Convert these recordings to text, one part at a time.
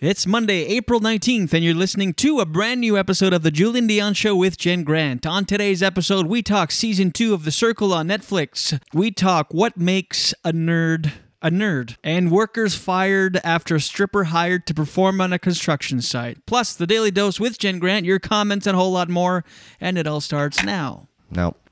It's Monday, April 19th, and you're listening to a brand new episode of The Julien Dionne Show with Jen Grant. On today's episode, we talk Season 2 of The Circle on Netflix. We talk what makes a nerd, and workers fired after a stripper hired to perform on a construction site. Plus, The Daily Dose with Jen Grant, your comments, and a whole lot more. And it all starts now. Now,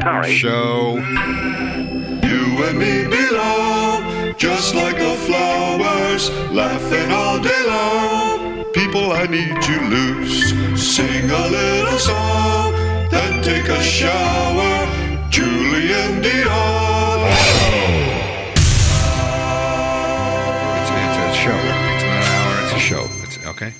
Sorry. Show. You and me belong, just like the flowers, laughing all day long. People I need to lose, sing a little song, then take a shower. Julien Dionne. It's a show. It's not an hour. It's a show. It's okay.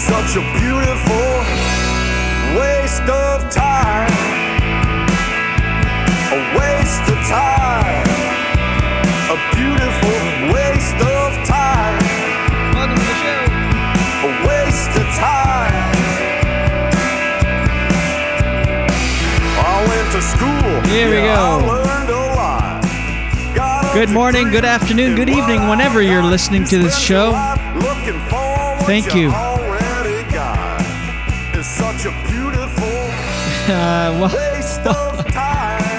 Such a beautiful waste of time. A waste of time. A beautiful waste of time. Welcome to the show. A waste of time. I went to school. Here we go. Good morning, good afternoon, good evening, whenever you're listening to this show. Thank you.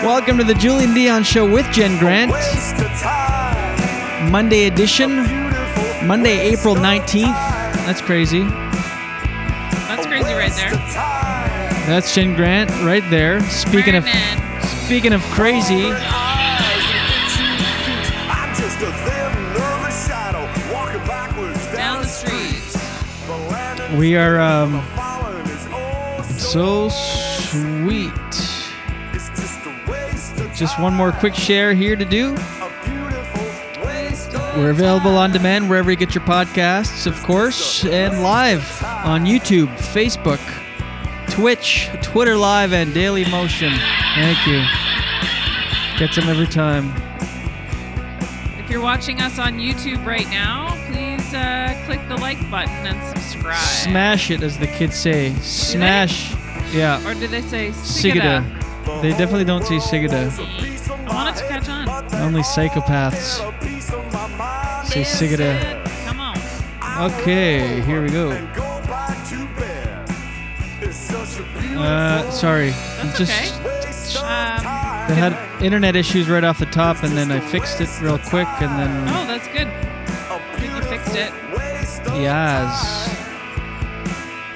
Welcome to the Julien Dionne Show with Jen Grant, Monday edition, Monday, April 19th. That's crazy right there. That's Jen Grant right there. Speaking of crazy, down the street, we are so sweet. Just one more quick share here to do. We're available on demand wherever you get your podcasts, of course, and live on YouTube, Facebook, Twitch, Twitter Live, and Daily Motion. Thank you. Gets them every time. If you're watching us on YouTube right now, please click the like button and subscribe. Smash it, as the kids say. Smash. Yeah. Or do they say Sigida? They definitely don't say Sigida. I want it to catch on. Only psychopaths say Sigida. Come on. Okay, here we go. Sorry. That's okay. They had internet issues right off the top, and then I fixed it real quick, and then... Oh, that's good. You fixed it. Yes.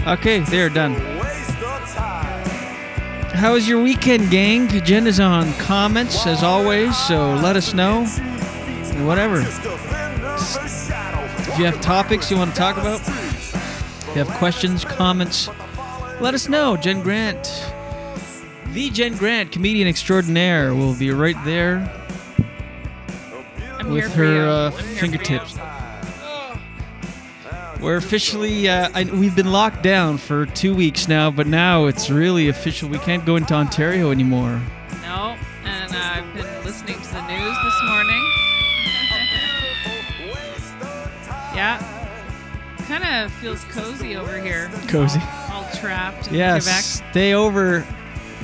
Okay, they're done. How was your weekend, gang? Jen is on comments, as always, so let us know. Whatever. If you have topics you want to talk about, if you have questions, comments, let us know. Jen Grant, the Jen Grant, comedian extraordinaire, will be right there with her fingertips. We're officially, we've been locked down for 2 weeks now, but now it's really official. We can't go into Ontario anymore. No, and I've been listening to the news this morning. Yeah, kind of feels cozy over here. Cozy. All trapped in Quebec. Stay over.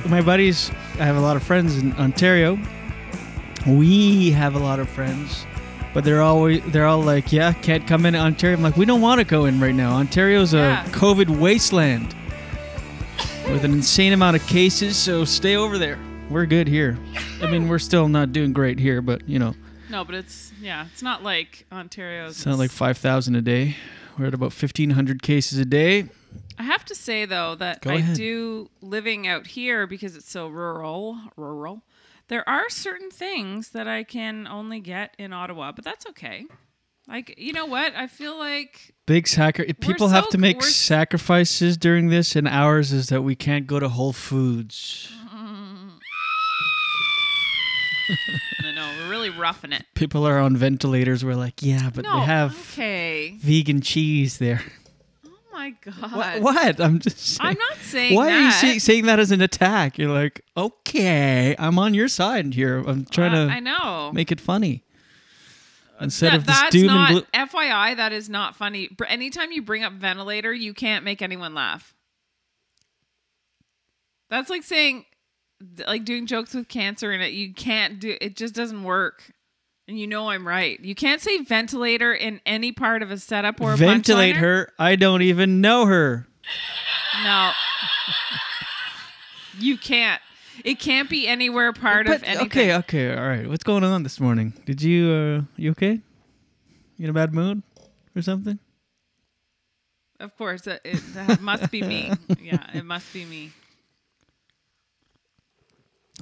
My buddies, I have a lot of friends in Ontario. We have a lot of friends. But they're all like, yeah, can't come in Ontario. I'm like, we don't want to go in right now. Ontario's a COVID wasteland with an insane amount of cases, so stay over there. We're good here. I mean, we're still not doing great here, but, you know. No, but it's not like Ontario's. It's not like 5,000 a day. We're at about 1,500 cases a day. I have to say, though, that living out here, because it's so rural. There are certain things that I can only get in Ottawa, but that's okay. Like, you know what? I feel like... People have to make sacrifices during this, and ours is that we can't go to Whole Foods. No, we're really roughing it. People are on ventilators. We're like, yeah, but they have vegan cheese there. Oh my God. What? I'm just saying. I'm not saying that. Why are you saying that as an attack? You're like, okay, I'm on your side here. I'm trying to make it funny. Instead of this doom and gloom. FYI, that is not funny. Anytime you bring up ventilator, you can't make anyone laugh. That's like saying, like doing jokes with cancer in it. You can't do it, just doesn't work. And you know I'm right. You can't say ventilator in any part of a setup or a punchline. Ventilate her. I don't even know her. No. You can't. It can't be anywhere of anything. Okay. All right. What's going on this morning? Did you, you okay? You in a bad mood or something? Of course. That must be me. Yeah, it must be me.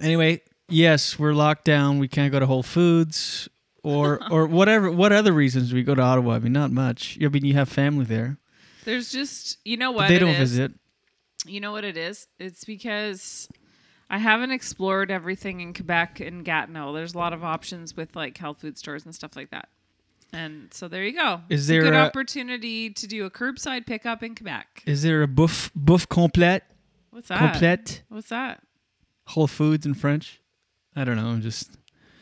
Anyway, yes, we're locked down. We can't go to Whole Foods. Or whatever. What other reasons do we go to Ottawa? I mean, not much. I mean, you have family there. There's just, you know what but they don't visit. You know what it is? It's because I haven't explored everything in Quebec and Gatineau. There's a lot of options with like health food stores and stuff like that. And so there you go. Is there a good opportunity to do a curbside pickup in Quebec? Is there a bouffe complète? What's that? Complète? What's that? Whole Foods in French? I don't know. I'm just...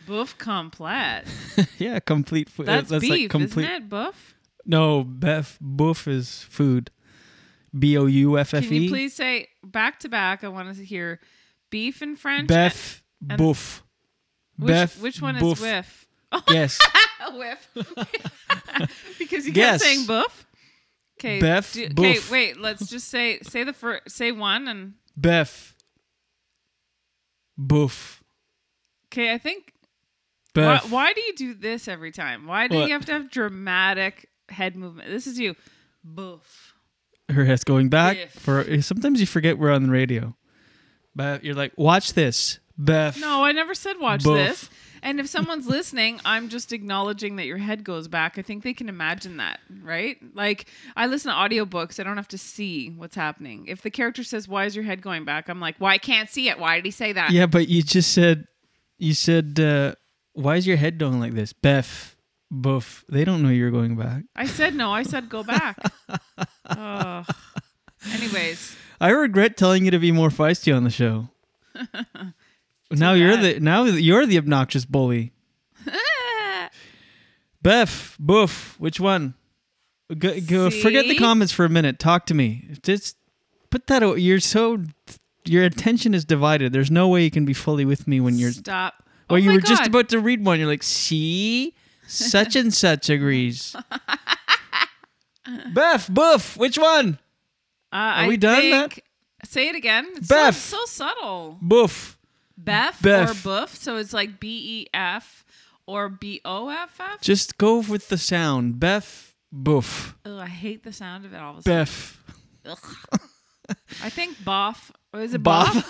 Bouffe complète. Yeah, complete food. That's beef, like complete... isn't it? Bouffe? No, bouffe is food. B-O-U-F-F-E. Can you please say back to back? I want to hear beef in French. Beef, bouffe. Which one is whiff? Oh. Yes. Whiff. Because you kept saying bouffe. Okay. Beef, bouffe. Okay, wait. Let's just say the first. Say one and... Beef. Bouffe. Okay, I think... Why do you do this every time? Why do you have to have dramatic head movement? This is you. Bouffe. Her head's going back. Biff. Sometimes you forget we're on the radio. But you're like, watch this. Biff. No, I never said watch Biff. This. And if someone's listening, I'm just acknowledging that your head goes back. I think they can imagine that, right? Like, I listen to audiobooks. I don't have to see what's happening. If the character says, why is your head going back? I'm like, well, I can't see it. Why did he say that? Yeah, but you said, why is your head going like this? Bef, boof. They don't know you're going back. I said no. I said go back. Anyways. I regret telling you to be more feisty on the show. Now you're the obnoxious bully. Bef, boof, which one? Go, forget the comments for a minute. Talk to me. Just put that away. Your attention is divided. There's no way you can be fully with me when you're... Stop. Well, you were God. Just about to read one. You're like, see? Such and such agrees. Bef, boof, which one? Are we done? Say it again. It's Bef. So subtle. Boof. Bef or boof, so it's like B-E-F or B-O-F-F? Just go with the sound. Bef, boof. Oh, I hate the sound of it all of a sudden. Bef. Ugh. I think Boff. Is it Boff?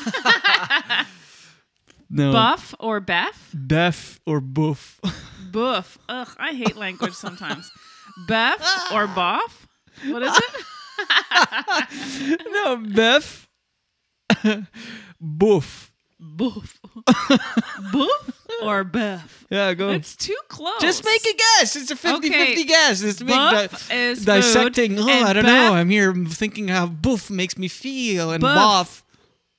No. Buff or Beff? Beff or Boof. Boof. Ugh, I hate language sometimes. Beff or Boff? What is it? No, Beff. Boof. Boof. Boof or Beff? Yeah, go. It's too close. Just make a guess. It's a 50-50 guess. It's dissecting. Oh, I don't know. I'm here thinking how Boof makes me feel and Boff.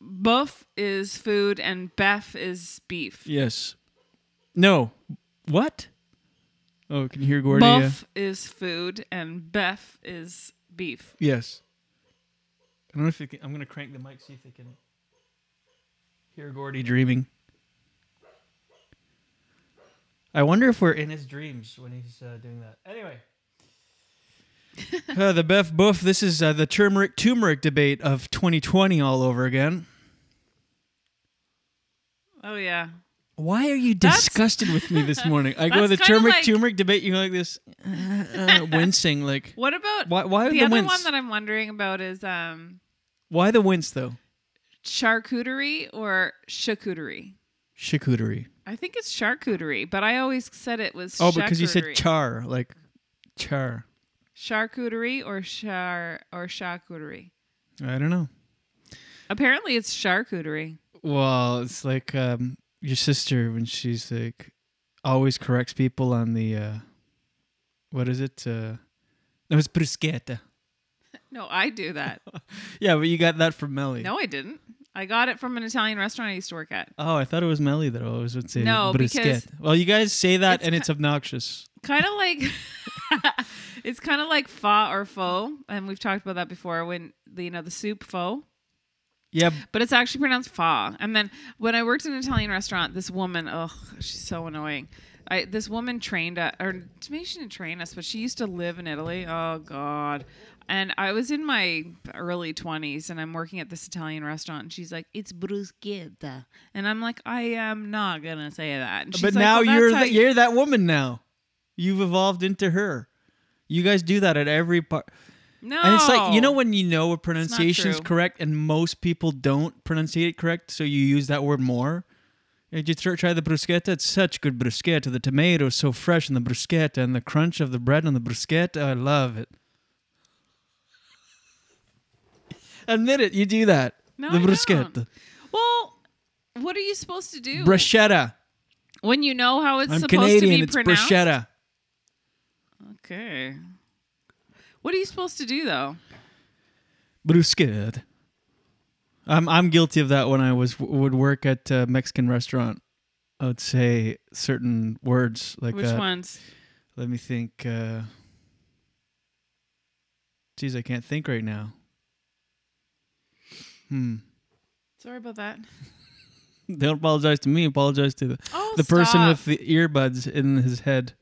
Boof is food and Beff is beef. Yes. No. What? Oh, can you hear Gordia? Boof is food and Beff is beef. Yes. I don't know if you can, I'm going to crank the mic, see if they can hear Gordy dreaming. I wonder if we're in his dreams when he's doing that. Anyway. The Beff Boof, this is the turmeric debate of 2020 all over again. Oh, yeah. Why are you disgusted with me this morning? I go to the turmeric debate, you go like this, wincing. Like, what about why the other wince? One that I'm wondering about is... why the wince, though? Charcuterie or charcuterie? Charcuterie. I think it's charcuterie, but I always said it was charcuterie. Oh, because you said char, like char. Charcuterie or charcuterie? I don't know. Apparently, it's charcuterie. Well, it's like your sister when she's like always corrects people on the what is it? No, it's bruschetta. No, I do that. Yeah, but you got that from Melly. No, I didn't. I got it from an Italian restaurant I used to work at. Oh, I thought it was Melly that always would say no, bruschetta. Well, you guys say that and it's obnoxious. Kind of like... It's kind of like fa or faux, and we've talked about that before. When the soup faux, yeah, but it's actually pronounced fa. And then when I worked in an Italian restaurant, this woman, she's so annoying. This woman trained us, or maybe she didn't train us, but she used to live in Italy. Oh God! And I was in my early 20s, and I'm working at this Italian restaurant, and she's like, "It's bruschetta," and I'm like, "I am not gonna say that." And she's but like, now you're that woman now. You've evolved into her. You guys do that at every part. No. And it's like, you know when you know a pronunciation is correct and most people don't pronunciate it correct, so you use that word more? Did you try the bruschetta? It's such good bruschetta. The tomato is so fresh in the bruschetta and the crunch of the bread on the bruschetta. I love it. Admit it, you do that. No, the bruschetta. Don't. Well, what are you supposed to do? Bruschetta. When you know how it's supposed to be pronounced? I'm Canadian, it's bruschetta. Okay. What are you supposed to do, though? Bruschetta. I'm guilty of that when I would work at a Mexican restaurant. I would say certain words. Like which ones? Let me think. Geez, I can't think right now. Sorry about that. Don't apologize to me. Apologize to the person with the earbuds in his head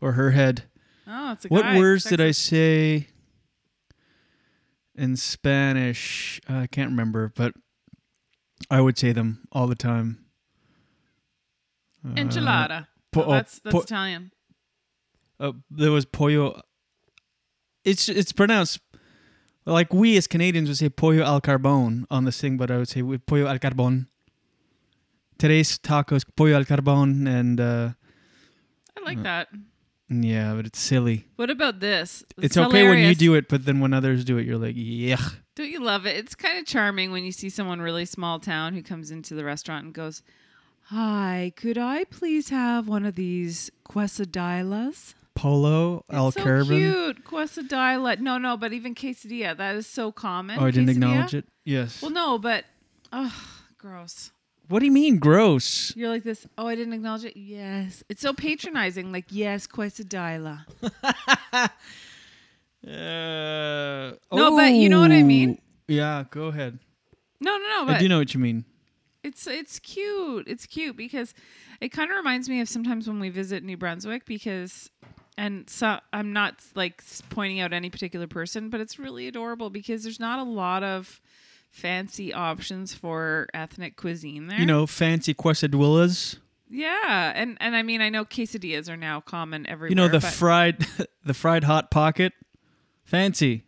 or her head. Oh, it's a guy. What words did I say in Spanish? I can't remember, but I would say them all the time. Enchilada. That's Italian. There was pollo. It's pronounced like we as Canadians would say pollo al carbone on this thing, but I would say pollo al carbone. Tres tacos, pollo al carbone, and... I like that. Yeah, but it's silly. What about this? It's okay when you do it, but then when others do it, you're like, yuck. Don't you love it? It's kind of charming when you see someone really small town who comes into the restaurant and goes, "Hi, could I please have one of these quesadillas?" Polo, al carbon. So cute, quesadilla. No, but even quesadilla, that is so common. Oh, I didn't acknowledge it? Yes. Well, no, but, gross. What do you mean, gross? You're like this. Oh, I didn't acknowledge it. Yes. It's so patronizing. Like, yes, quesadilla. But you know what I mean? Yeah, go ahead. No, but... I do know what you mean. It's cute. It's cute because it kind of reminds me of sometimes when we visit New Brunswick because... And so I'm not, like, pointing out any particular person, but it's really adorable because there's not a lot of... fancy options for ethnic cuisine there. You know, fancy quesadillas. Yeah, and I mean, I know quesadillas are now common everywhere. You know, the fried hot pocket? Fancy.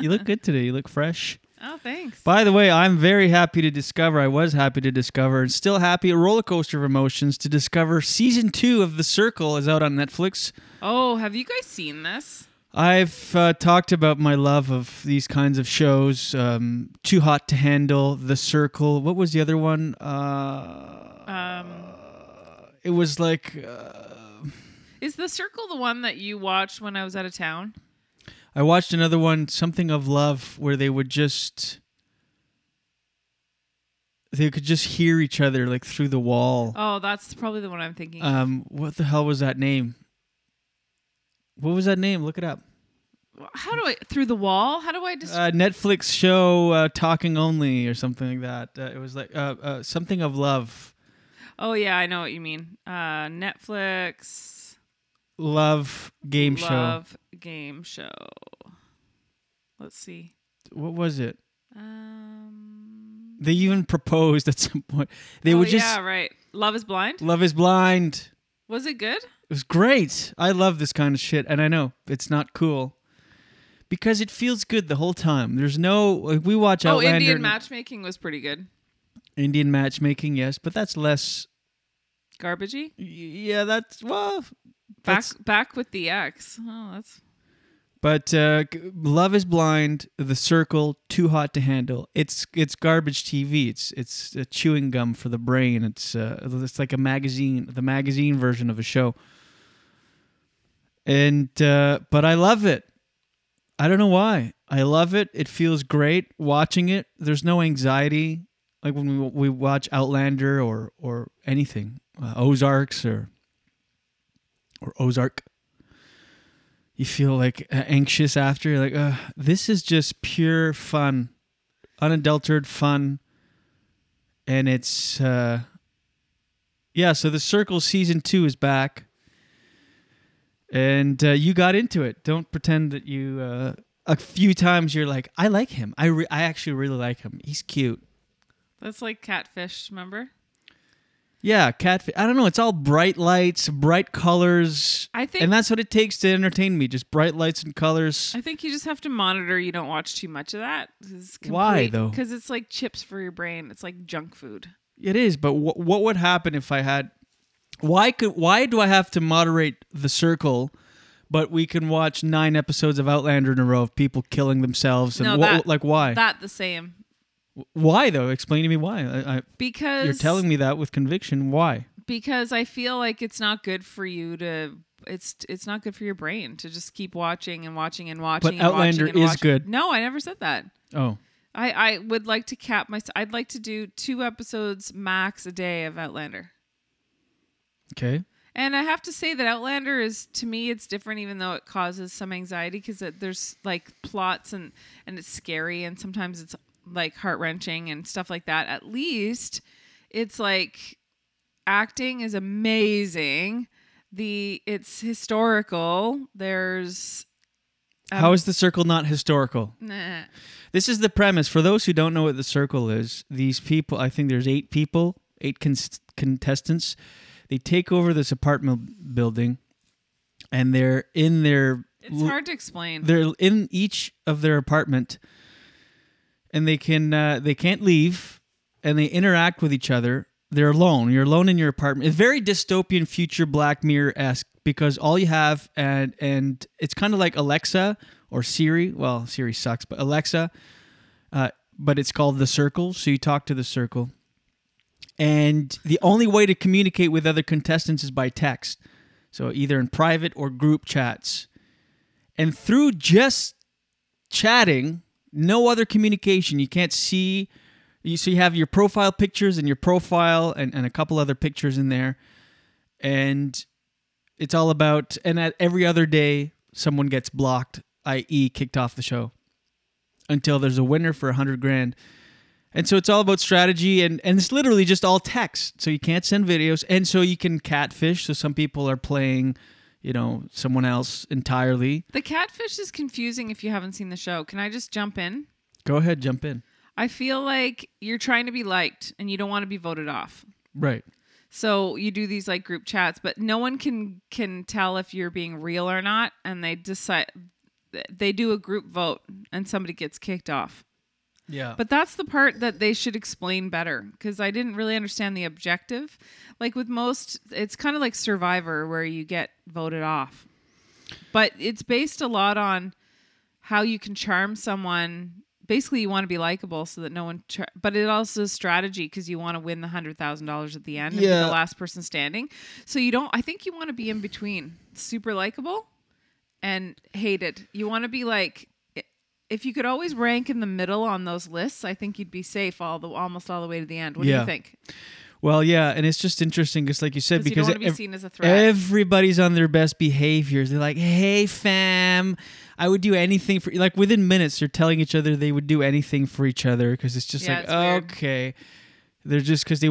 You look good today. You look fresh. Oh, thanks. By the way, I'm very happy to discover, and still happy, a roller coaster of emotions, to discover season 2 of The Circle is out on Netflix. Oh, have you guys seen this? I've talked about my love of these kinds of shows. Too Hot to Handle, The Circle. What was the other one? It was like... Is The Circle the one that you watched when I was out of town? I watched another one, Something of Love, where they would just... They could just hear each other like through the wall. Oh, that's probably the one I'm thinking of. What the hell was that name? What was that name? Look it up. How do I... Through the wall? How do I... Netflix show, Talking Only or something like that. It was like Something of Love. Oh, yeah. I know what you mean. Netflix... Love Game Show. Let's see. What was it? They even proposed at some point. They would just... Yeah, right. Love is Blind. Was it good? It was great. I love this kind of shit, and I know it's not cool because it feels good the whole time. There's no we watch Outlander. Oh, Indian Matchmaking was pretty good. Indian Matchmaking, yes, but that's less garbagey. Yeah, that's back with the ex. Oh, that's. But Love is Blind, The Circle, Too Hot to Handle. It's garbage TV. It's a chewing gum for the brain. It's like a magazine, the magazine version of a show. And but I love it. I don't know why. I love it. It feels great watching it. There's no anxiety like when we watch Outlander or anything, Ozarks or Ozark. You feel like anxious after. You're like, this is just pure fun, unadulterated fun, and it's yeah. So The Circle season 2 is back. And you got into it. Don't pretend that you... a few times you're like, I like him. I actually really like him. He's cute. That's like Catfish, remember? Yeah, Catfish. I don't know. It's all bright lights, bright colors. And that's what it takes to entertain me, just bright lights and colors. I think you just have to monitor you don't watch too much of that. Why, though? Because it's like chips for your brain. It's like junk food. It is, but what would happen if I had... Why do I have to moderate The Circle, but we can watch 9 episodes of Outlander in a row of people killing themselves? And why? That the same. Why though? Explain to me why. Because you're telling me that with conviction. Why? Because I feel like it's not good for you to... It's not good for your brain to just keep watching and watching and watching. But Outlander is good. No, I never said that. Oh. I would like to cap my... I'd like to do 2 episodes max a day of Outlander. Okay. And I have to say that Outlander is, to me, it's different, even though it causes some anxiety because there's like plots and it's scary and sometimes it's like heart-wrenching and stuff like that. At least it's like acting is amazing. It's historical. There's... How is The Circle not historical? Nah. This is the premise. For those who don't know what The Circle is, these people, I think there's 8 people, 8 contestants. They take over this apartment building, and they're in their... It's hard to explain. They're in each of their apartment, and they can't leave, and they interact with each other. They're alone. You're alone in your apartment. It's very dystopian future, Black Mirror-esque, because all you have, and it's kind of like Alexa or Siri. Well, Siri sucks, but Alexa, but it's called The Circle, so you talk to The Circle. And the only way to communicate with other contestants is by text. So either in private or group chats. And through just chatting, no other communication. You can't see. So you have your profile pictures and your profile and a couple other pictures in there. And it's all about... And at every other day, someone gets blocked, i.e. kicked off the show. Until there's a winner for $100,000. And so it's all about strategy, and it's literally just all text. So you can't send videos, and so you can catfish. So some people are playing, someone else entirely. The catfish is confusing if you haven't seen the show. Can I just jump in? Go ahead, jump in. I feel like you're trying to be liked, and you don't want to be voted off. Right. So you do these like group chats, but no one can tell if you're being real or not, and they decide... they do a group vote and somebody gets kicked off. Yeah. But that's the part that they should explain better, because I didn't really understand the objective. Like with most, it's kind of like Survivor where you get voted off. But it's based a lot on how you can charm someone. Basically, you want to be likable so that no one... but it also is strategy because you want to win the $100,000 at the end and be the last person standing. So you don't... I think you want to be in between. Super likable and hated. You want to be like... If you could always rank in the middle on those lists, I think you'd be safe almost all the way to the end. What do you think? Well, yeah, and it's just interesting, just like you said, because you don't want to be seen as a threat. Everybody's on their best behaviors. They're like, "Hey, fam, I would do anything for." Like within minutes, they're telling each other they would do anything for each other because it's just weird. They're just because they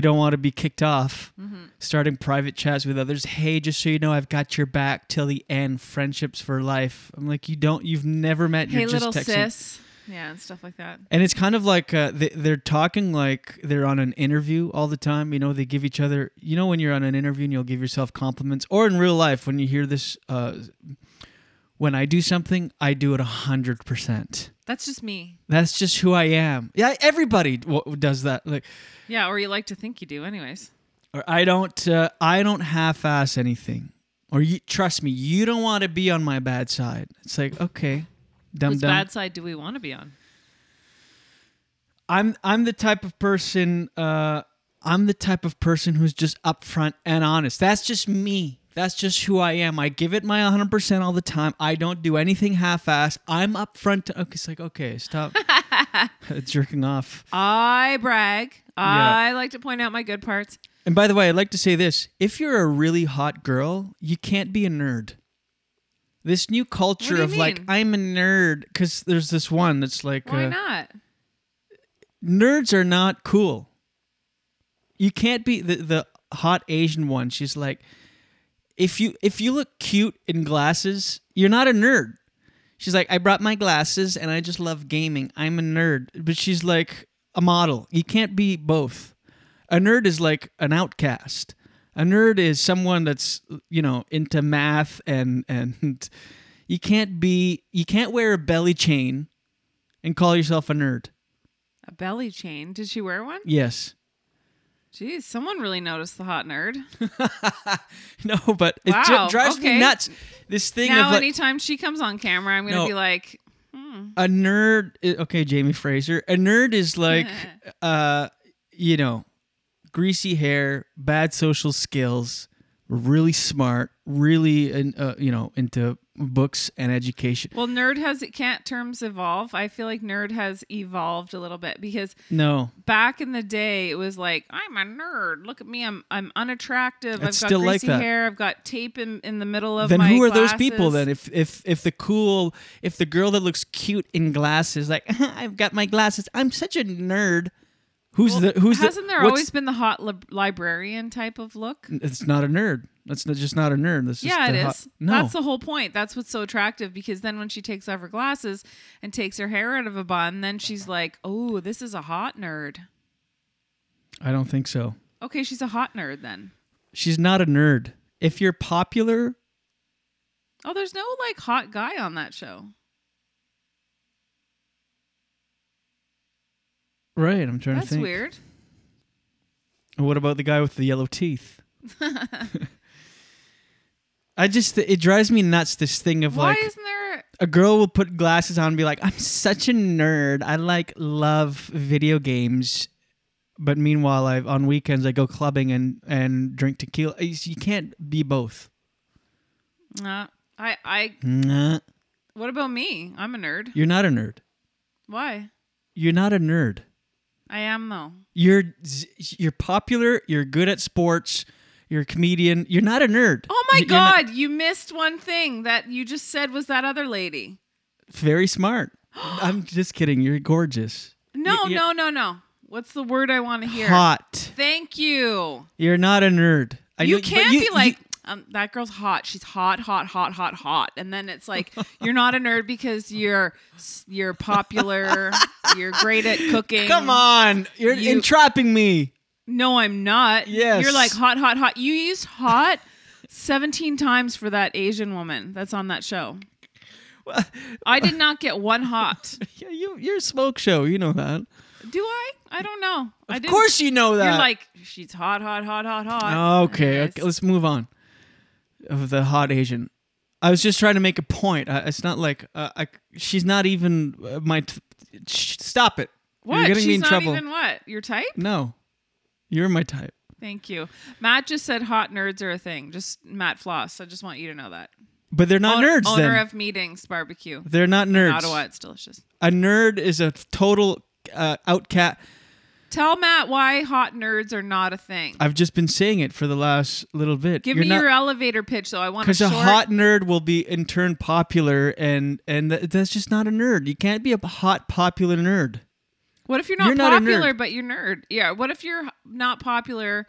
don't want to be kicked off. Mm-hmm. Starting private chats with others. Hey, just so you know, I've got your back till the end. Friendships for life. I'm like, you've never met. Hey, you're just texting. Sis. Yeah, and stuff like that. And it's kind of like they're talking like they're on an interview all the time. You know, they give each other... You know when you're on an interview and you'll give yourself compliments? Or in real life, when you hear this, when I do something, I do it 100%. That's just me. That's just who I am. Yeah, everybody does that. Like, yeah, or you like to think you do anyways. Or I don't half-ass anything. Or trust me, you don't want to be on my bad side. It's like, okay... Whose bad side do we want to be on? I'm the type of person who's just upfront and honest. That's just me. That's just who I am. I give it my 100% all the time. I don't do anything half-assed. I'm upfront. Okay, it's like, okay, stop jerking off. I brag. I like to point out my good parts. And by the way, I'd like to say this. If you're a really hot girl, you can't be a nerd. This new culture of like, I'm a nerd, because there's this one that's like... Why not? Nerds are not cool. You can't be... The hot Asian one, she's like, if you look cute in glasses, you're not a nerd. She's like, I brought my glasses and I just love gaming. I'm a nerd. But she's like a model. You can't be both. A nerd is like an outcast. A nerd is someone that's, you know, into math and you can't wear a belly chain and call yourself a nerd. A belly chain? Did she wear one? Yes. Jeez, someone really noticed the hot nerd. No, but it drives me nuts. This thing now, of like, anytime she comes on camera, I'm going to be like, a nerd. Okay, Jamie Fraser. A nerd is like, you know, greasy hair, bad social skills, really smart, really, into books and education. Well, can't terms evolve? I feel like nerd has evolved a little bit because back in the day, it was like, I'm a nerd. Look at me. I'm unattractive. It's I've got greasy hair. I've got tape in the middle of my glasses. Then who are those people then? If the girl that looks cute in glasses, like, I've got my glasses. I'm such a nerd. Hasn't there always been the hot librarian type of look? It's not a nerd. That's just not a nerd. That's just it is. No. That's the whole point. That's what's so attractive, because then when she takes off her glasses and takes her hair out of a bun, then she's like, oh, this is a hot nerd. I don't think so. Okay, she's a hot nerd then. She's not a nerd. If you're popular... Oh, there's no like hot guy on that show. Right, I'm trying to think. That's weird. What about the guy with the yellow teeth? It drives me nuts, this thing of like... Why isn't there... A girl will put glasses on and be like, I'm such a nerd. I love video games. But meanwhile, on weekends, I go clubbing and drink tequila. You can't be both. What about me? I'm a nerd. You're not a nerd. Why? You're not a nerd. I am, though. You're popular. You're good at sports. You're a comedian. You're not a nerd. Oh, my God. You missed one thing that you just said was that other lady. Very smart. I'm just kidding. You're gorgeous. No. What's the word I want to hear? Hot. Thank you. You're not a nerd. That girl's hot. She's hot, hot, hot, hot, hot. And then it's like, you're not a nerd because you're popular. You're great at cooking. Come on. You're entrapping me. No, I'm not. Yes. You're like hot, hot, hot. You used hot 17 times for that Asian woman that's on that show. Well, I did not get one hot. Yeah, you're a smoke show. You know that. Do I? I don't know. Of course you know that. You're like, she's hot, hot, hot, hot, hot. Okay, let's move on. Of the hot Asian. I was just trying to make a point. It's not like, she's not even my... Stop it. What? You're getting she's me in not trouble. Even what? Your type? No. You're my type. Thank you. Matt just said hot nerds are a thing. Just Matt Floss. I just want you to know that. But they're not nerds, then. Owner of Meetings Barbecue. They're not nerds. In Ottawa, it's delicious. A nerd is a total... outcat. Tell Matt why hot nerds are not a thing. I've just been saying it for the last little bit. Give me your elevator pitch, though. I want to. Because a hot nerd will be in turn popular, and that's just not a nerd. You can't be a hot popular nerd. What if you're not popular but you're nerd? Yeah. What if you're not popular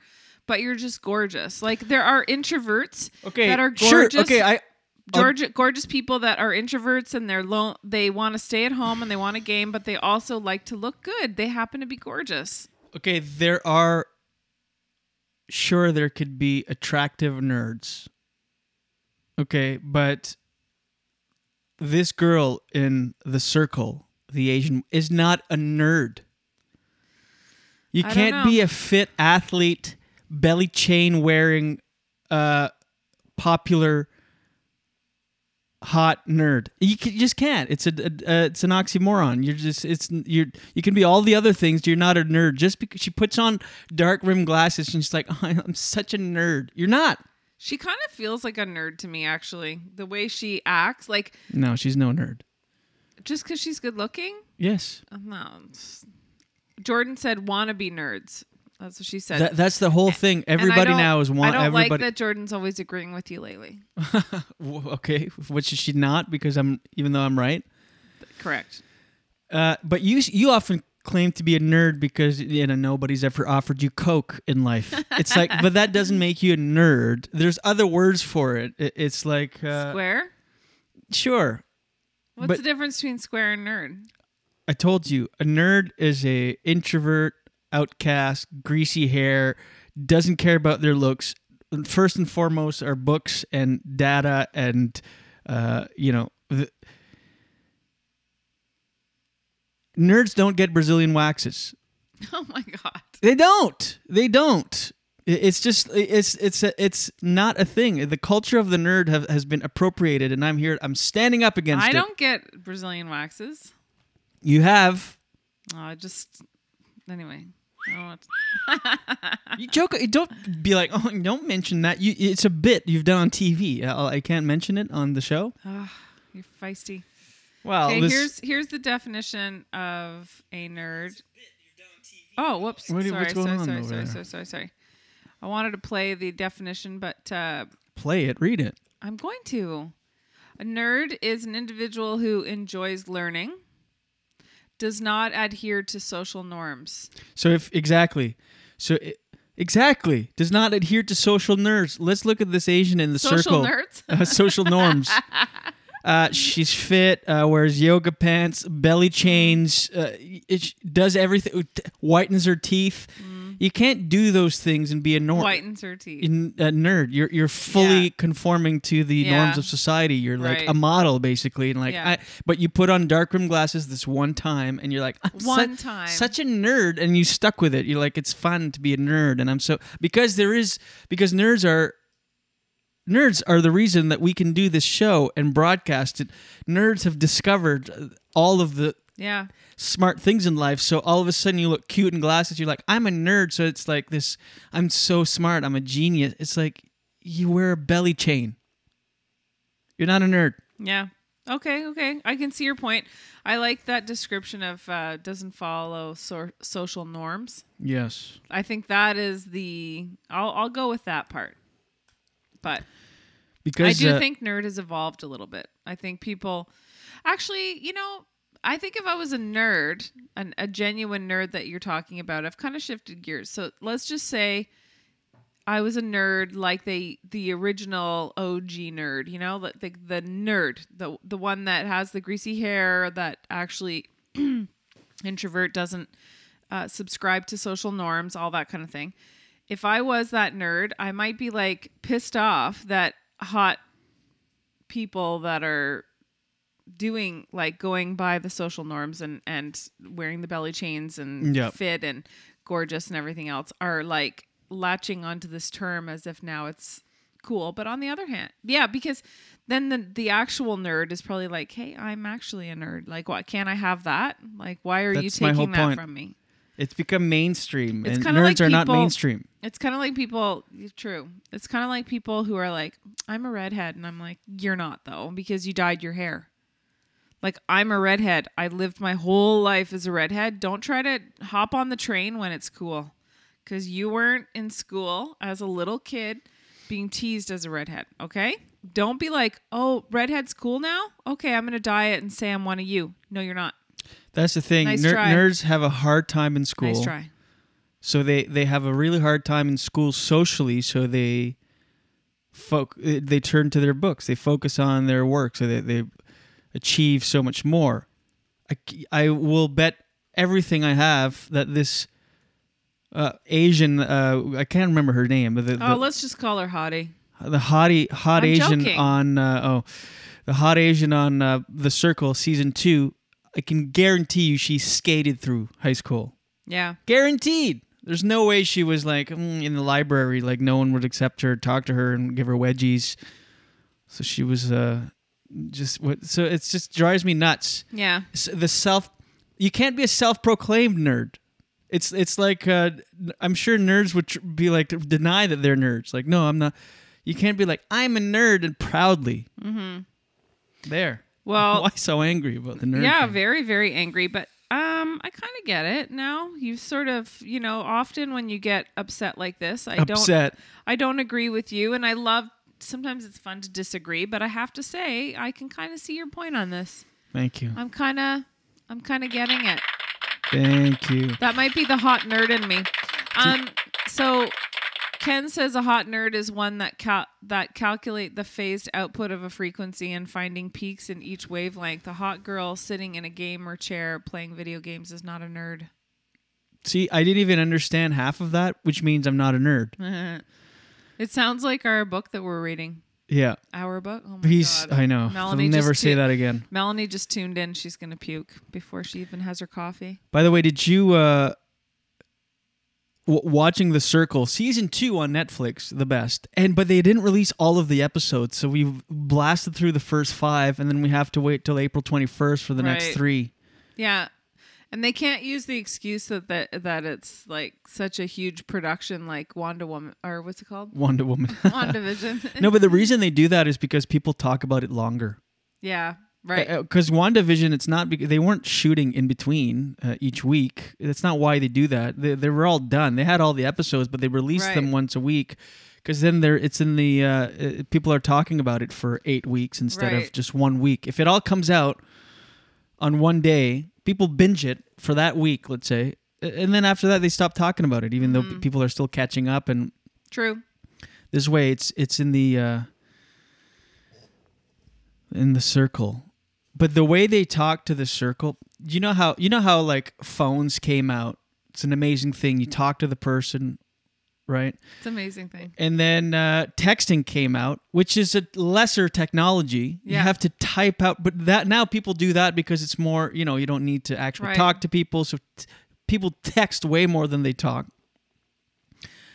but you're just gorgeous? Like there are introverts that are gorgeous. Sure. Okay. Gorgeous people that are introverts and they want to stay at home and they want to game, but they also like to look good. They happen to be gorgeous. Okay, there could be attractive nerds. Okay, but this girl in The Circle, the Asian, is not a nerd. You can't be a fit athlete, belly chain wearing, popular hot nerd. You just can't. It's it's an oxymoron. You can be all the other things. You're not a nerd just because she puts on dark rim glasses and she's like, oh, I'm such a nerd. You're not. She kind of feels like a nerd to me, actually. The way she acts, like no, she's no nerd. Just because she's good looking. Yes. Jordan said, "Wannabe nerds." That's what she said. That's the whole thing. Everybody now is one. I don't like that Jordan's always agreeing with you lately. Okay, which is she not? Because even though I'm right. Correct. But you often claim to be a nerd because nobody's ever offered you Coke in life. It's like, but that doesn't make you a nerd. There's other words for it. It's like square. Sure. What's the difference between square and nerd? I told you, a nerd is an introvert. Outcast, greasy hair, doesn't care about their looks. First and foremost are books and data and, nerds don't get Brazilian waxes. Oh my God. They don't. It's just, it's not a thing. The culture of the nerd has been appropriated and I'm standing up against it. I don't get Brazilian waxes. You have. Anyway. You joke. Don't be like, oh, don't mention that. It's a bit you've done on TV. I can't mention it on the show. Oh, you're feisty. Well, here's the definition of a nerd. It's a bit you've done on TV. Oh, whoops. Sorry. I wanted to play the definition, but play it. Read it. I'm going to. A nerd is an individual who enjoys learning. Does not adhere to social norms. So does not adhere to social nerds. Let's look at this Asian in the circle. Social nerds? Social norms. She's fit, wears yoga pants, belly chains, does everything, whitens her teeth. Mm. You can't do those things and be a nerd. Whitens her teeth. A nerd. You're fully conforming to the norms of society. You're like a model, basically. And but you put on dark rim glasses this one time, and you're like, such a nerd, and you stuck with it. You're like, it's fun to be a nerd, and I'm so... Because nerds are the reason that we can do this show and broadcast it. Nerds have discovered all of the... Yeah, smart things in life. So all of a sudden you look cute in glasses. You're like, I'm a nerd. So it's like this, I'm so smart. I'm a genius. It's like you wear a belly chain. You're not a nerd. Yeah. Okay. I can see your point. I like that description of doesn't follow social norms. Yes. I think that is I'll go with that part. But because I do think nerd has evolved a little bit. I think people actually, I think if I was a nerd, a genuine nerd that you're talking about, I've kind of shifted gears. So let's just say I was a nerd like the original OG nerd, the nerd, the one that has the greasy hair, that actually introvert, doesn't subscribe to social norms, all that kind of thing. If I was that nerd, I might be like pissed off that hot people that are doing, like, going by the social norms and wearing the belly chains and fit and gorgeous and everything else are, like, latching onto this term as if now it's cool. But on the other hand, because then the actual nerd is probably like, hey, I'm actually a nerd. Like, what, can't I have that? Like, why are you taking that from me? It's become mainstream, and nerds are not mainstream. It's kind of like people, true. It's kind of like people who are like, I'm a redhead, and I'm like, you're not, though, because you dyed your hair. Like, I'm a redhead. I lived my whole life as a redhead. Don't try to hop on the train when it's cool, because you weren't in school as a little kid being teased as a redhead, okay? Don't be like, oh, redhead's cool now? Okay, I'm going to dye it and say I'm one of you. No, you're not. That's the thing. Nice nerds have a hard time in school. Nice try. So they have a really hard time in school socially. So they turn to their books. They focus on their work. So they achieve so much more. I will bet everything I have that this Asian I can't remember her name. But let's just call her Hottie. The hot I'm Asian joking. On the hot Asian on The Circle season 2. I can guarantee you she skated through high school. Yeah. Guaranteed. There's no way she was like in the library, like no one would accept her, talk to her and give her wedgies. So she was so it just drives me nuts. Yeah. So you can't be a self-proclaimed nerd. It's like I'm sure nerds would be like deny that they're nerds. Like, no, I'm not. You can't be like, I'm a nerd and proudly. Mm-hmm. There. Well, why so angry about the nerd? Yeah, thing? Very, very angry. But I kind of get it now. You sort of, you know, often when you get upset like this, I don't agree with you, and I love. Sometimes it's fun to disagree, but I have to say I can kind of see your point on this. Thank you. I'm kind of getting it. Thank you. That might be the hot nerd in me. So Ken says a hot nerd is one that calculate the phased output of a frequency and finding peaks in each wavelength. A hot girl sitting in a game or chair playing video games is not a nerd. See, I didn't even understand half of that, which means I'm not a nerd. It sounds like our book that we're reading. Yeah. Our book? Oh, my God. I know. Melanie never say that again. Melanie just tuned in. She's going to puke before she even has her coffee. By the way, did you... watching The Circle season 2 on Netflix, the best, but they didn't release all of the episodes, so we blasted through the first 5, and then we have to wait till April 21st for the next 3. Yeah, and they can't use the excuse that it's like such a huge production, like WandaWoman, or what's it called? WandaVision. No, but the reason they do that is because people talk about it longer. Yeah. Right, because WandaVision, it's not because they weren't shooting in between each week. That's not why they do that. They were all done. They had all the episodes, but they released them once a week because then it's in the people are talking about it for 8 weeks instead of just 1 week. If it all comes out on one day, people binge it for that week, let's say, and then after that they stop talking about it, even though people are still catching up. And true, this way it's in the circle. But the way they talk to the circle, you know how like phones came out. It's an amazing thing. You talk to the person, right? It's an amazing thing. And then texting came out, which is a lesser technology. Yeah. You have to type out, but that now people do that because it's more. You know, you don't need to actually talk to people, so people text way more than they talk.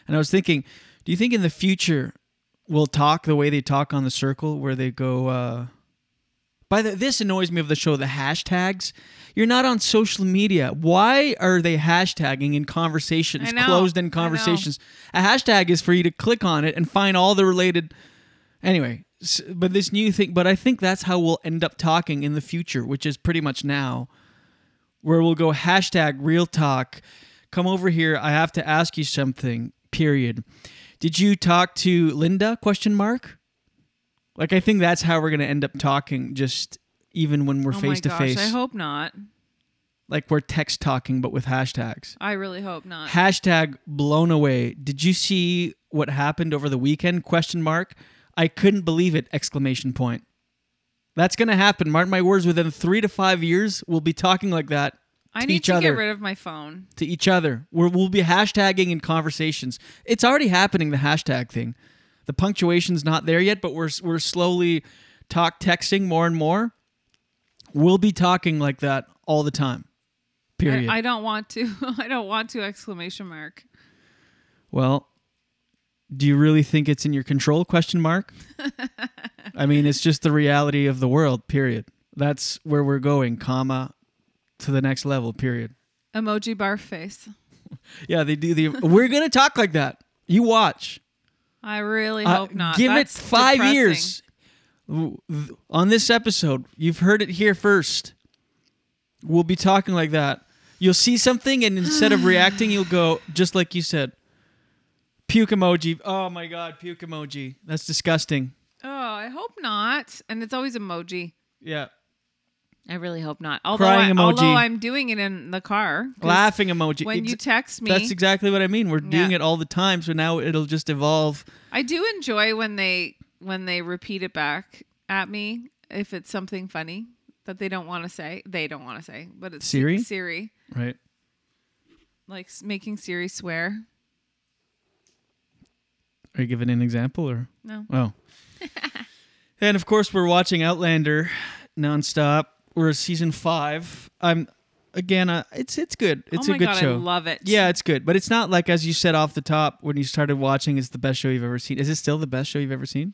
And I was thinking, do you think in the future we'll talk the way they talk on The Circle, where they go? This annoys me of the show, the hashtags. You're not on social media. Why are they hashtagging in conversations, closed-end conversations? A hashtag is for you to click on it and find all the related... Anyway, but this new thing... But I think that's how we'll end up talking in the future, which is pretty much now, where we'll go hashtag real talk. Come over here. I have to ask you something, period. Did you talk to Linda, ? Like, I think that's how we're going to end up talking, just even when we're face-to-face. I hope not. Like, we're text talking, but with hashtags. I really hope not. Hashtag blown away. Did you see what happened over the weekend? ? I couldn't believe it! ! That's going to happen. Mark my words, within 3 to 5 years, we'll be talking like that to each other. I need to get rid of my phone. To each other. We'll be hashtagging in conversations. It's already happening, the hashtag thing. The punctuation's not there yet, but we're slowly texting more and more. We'll be talking like that all the time. Period. I don't want to. I don't want to, exclamation mark. Well, do you really think it's in your control, question mark? I mean, it's just the reality of the world, period. That's where we're going, comma, to the next level, period. Emoji barf face. Yeah, they do. We're going to talk like that. You watch. I really hope not. Give That's it five depressing. Years. On this episode, you've heard it here first. We'll be talking like that. You'll see something, and instead of reacting, you'll go, just like you said, puke emoji. Oh, my God, puke emoji. That's disgusting. Oh, I hope not. And it's always emoji. Yeah. I really hope not. Although crying emoji. Although I'm doing it in the car. Laughing emoji. When you text me. That's exactly what I mean. We're doing it all the time, so now it'll just evolve. I do enjoy when they repeat it back at me if it's something funny that they don't want to say. They don't want to say, but it's Siri. Right. Like making Siri swear. Are you giving an example or? No. Oh. And of course, we're watching Outlander nonstop. We're at season 5. It's good. It's a good show. Oh my God, I love it. Yeah, it's good, but it's not like, as you said off the top when you started watching, it's the best show you've ever seen. Is it still the best show you've ever seen?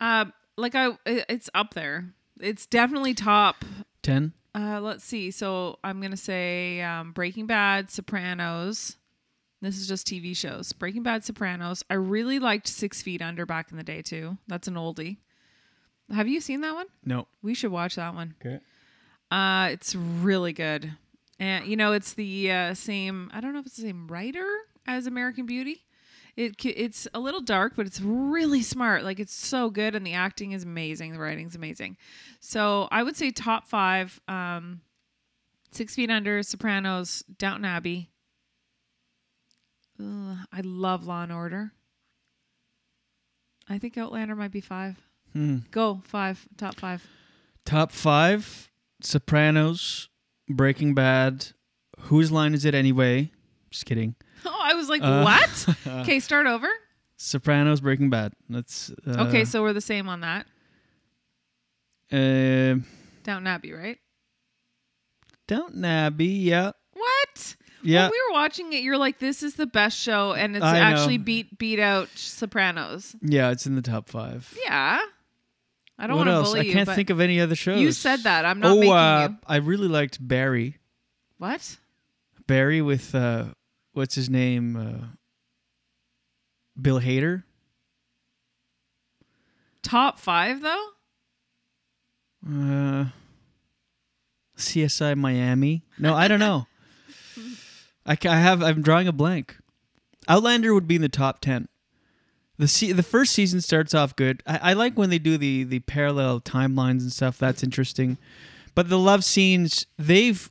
It's up there. It's definitely top 10. Let's see. So I'm gonna say Breaking Bad, Sopranos. This is just TV shows. Breaking Bad, Sopranos. I really liked 6 Feet Under back in the day too. That's an oldie. Have you seen that one? No. We should watch that one. Okay. It's really good. And, you know, it's the same, I don't know if it's the same writer as American Beauty. It's a little dark, but it's really smart. Like, it's so good, and the acting is amazing. The writing's amazing. So I would say top 5, 6 Feet Under, Sopranos, Downton Abbey. I love Law and Order. I think Outlander might be 5. Go 5. Top 5. Top 5. Sopranos, Breaking Bad. Whose Line Is It Anyway? Just kidding. Oh, I was like, what? Okay, start over. Sopranos, Breaking Bad. That's okay. So we're the same on that. Downton Abbey, right? Downton Abbey, yeah. What? Yeah. When we were watching it, you're like, "This is the best show," and it's actually beat out Sopranos. Yeah, it's in the top 5. Yeah. I don't want to bully you. I can't think of any other shows. You said that. I'm not making you. I really liked Barry. What? Barry with, what's his name? Bill Hader. Top 5, though? CSI Miami. No, I don't know. I'm drawing a blank. Outlander would be in the top 10. The first season starts off good. I like when they do the parallel timelines and stuff. That's interesting. But the love scenes, they've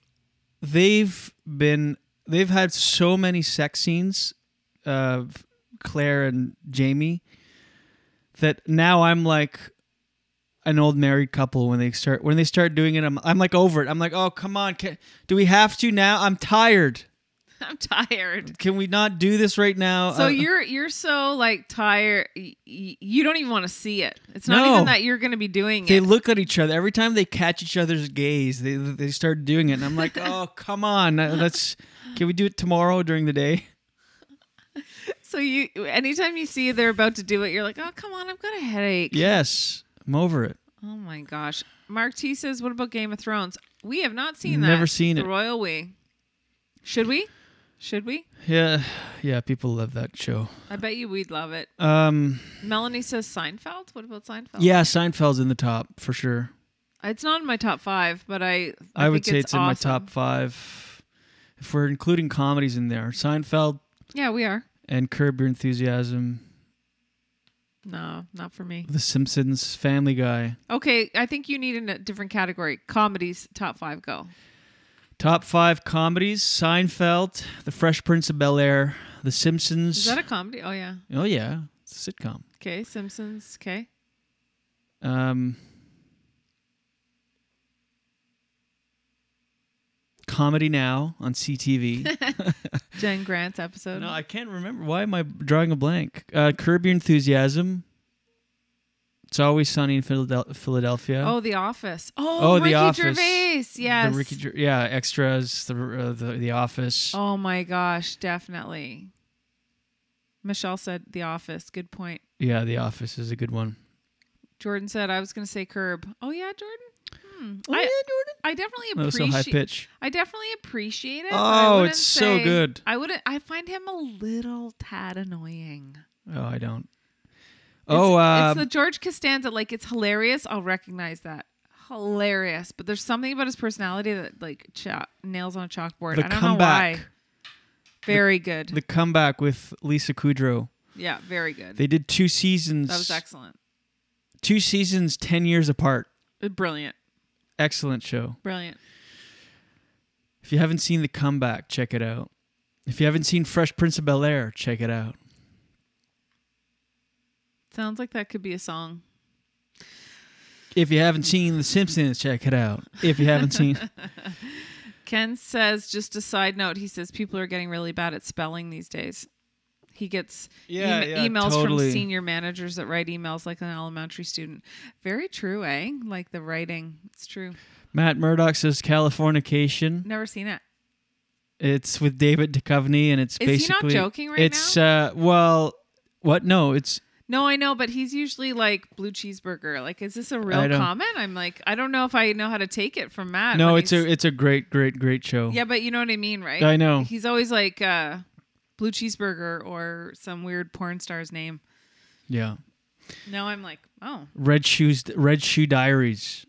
had so many sex scenes of Claire and Jamie that now I'm like an old married couple when they start doing it. I'm like over it. I'm like, oh come on, do we have to now? I'm tired. I'm tired. Can we not do this right now? So you're so like tired. You don't even want to see it. It's not even that you're going to be doing it. They look at each other every time they catch each other's gaze. They start doing it, and I'm like, oh come on. Can we do it tomorrow during the day? So you, anytime you see they're about to do it, you're like, oh come on, I've got a headache. Yes, I'm over it. Oh my gosh. Mark T says, what about Game of Thrones? We have not seen that. Never seen it. The Royal We. Should we? Yeah, people love that show. I bet you we'd love it. Melanie says Seinfeld. What about Seinfeld? Yeah, Seinfeld's in the top for sure. It's not in my top 5, but I would say it's in my top 5. If we're including comedies in there, Seinfeld. Yeah, we are. And Curb Your Enthusiasm. No, not for me. The Simpsons, Family Guy. Okay, I think you need a different category. Comedies, top 5, go. Top 5 comedies: Seinfeld, The Fresh Prince of Bel-Air, The Simpsons. Is that a comedy? Oh yeah. Oh yeah, it's a sitcom. Okay, Simpsons. Okay. Comedy Now on CTV. Jen Grant's episode. No, I can't remember. Why am I drawing a blank? Curb Your Enthusiasm. It's Always Sunny in Philadelphia. Oh, The Office. Oh, Ricky Gervais. Yes. Extras, the Office. Oh, my gosh. Definitely. Michelle said The Office. Good point. Yeah, The Office is a good one. Jordan said, I was going to say Curb. Oh, yeah, Jordan? Oh, yeah, Jordan? I definitely appreciate it. That was so high pitch. I definitely appreciate it. Oh, it's so good. I find him a little tad annoying. Oh, I don't. It's the George Costanza. Like, it's hilarious. I'll recognize that. Hilarious. But there's something about his personality that, like, nails on a chalkboard. I don't know why. Very good. The Comeback with Lisa Kudrow. Yeah, very good. They did 2 seasons. That was excellent. 2 seasons, 10 years apart. Brilliant. Excellent show. Brilliant. If you haven't seen The Comeback, check it out. If you haven't seen Fresh Prince of Bel-Air, check it out. Sounds like that could be a song. If you haven't seen The Simpsons, check it out. If you haven't seen... Ken says, just a side note, he says people are getting really bad at spelling these days. He gets emails from senior managers that write emails like an elementary student. Very true, eh? Like the writing. It's true. Matt Murdoch says Californication. Never seen it. It's with David Duchovny, and it's basically... Is he not joking right now? What? No, it's... No, I know, but he's usually like blue cheeseburger. Like, is this a real comment? I'm like, I don't know if I know how to take it from Matt. No, it's a great, great, great show. Yeah, but you know what I mean, right? I know. He's always like blue cheeseburger or some weird porn star's name. Yeah. Now I'm like, oh. Red Shoe Diaries.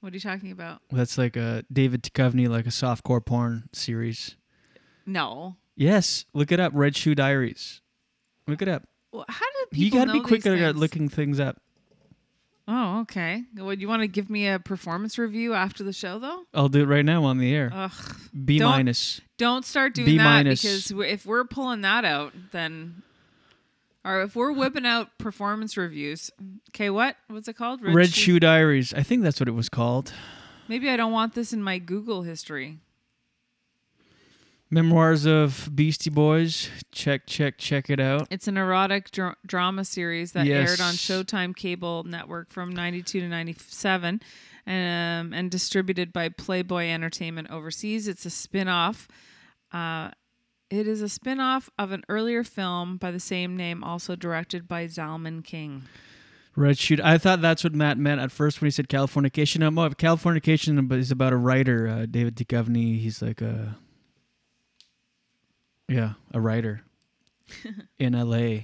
What are you talking about? That's like a David Duchovny, like a softcore porn series. No. Yes, look it up. Red Shoe Diaries. Look it up. Well, how do people know these things? You got to be quicker at looking things up. Oh, okay. Well, you want to give me a performance review after the show, though? I'll do it right now on the air. Ugh. B-. Don't start doing that, because if we're pulling that out, then... Or if we're whipping out performance reviews... Okay, what? What's it called? Red Shoe Diaries. I think that's what it was called. Maybe I don't want this in my Google history. Memoirs of Beastie Boys. Check it out. It's an erotic drama series that aired on Showtime Cable Network from 92 to 97 and distributed by Playboy Entertainment overseas. It's a spin-off. It is a spin-off of an earlier film by the same name, also directed by Zalman King. Red Shoe. I thought that's what Matt meant at first when he said Californication. No, Californication is about a writer, David Duchovny. He's like a... Yeah, a writer in LA.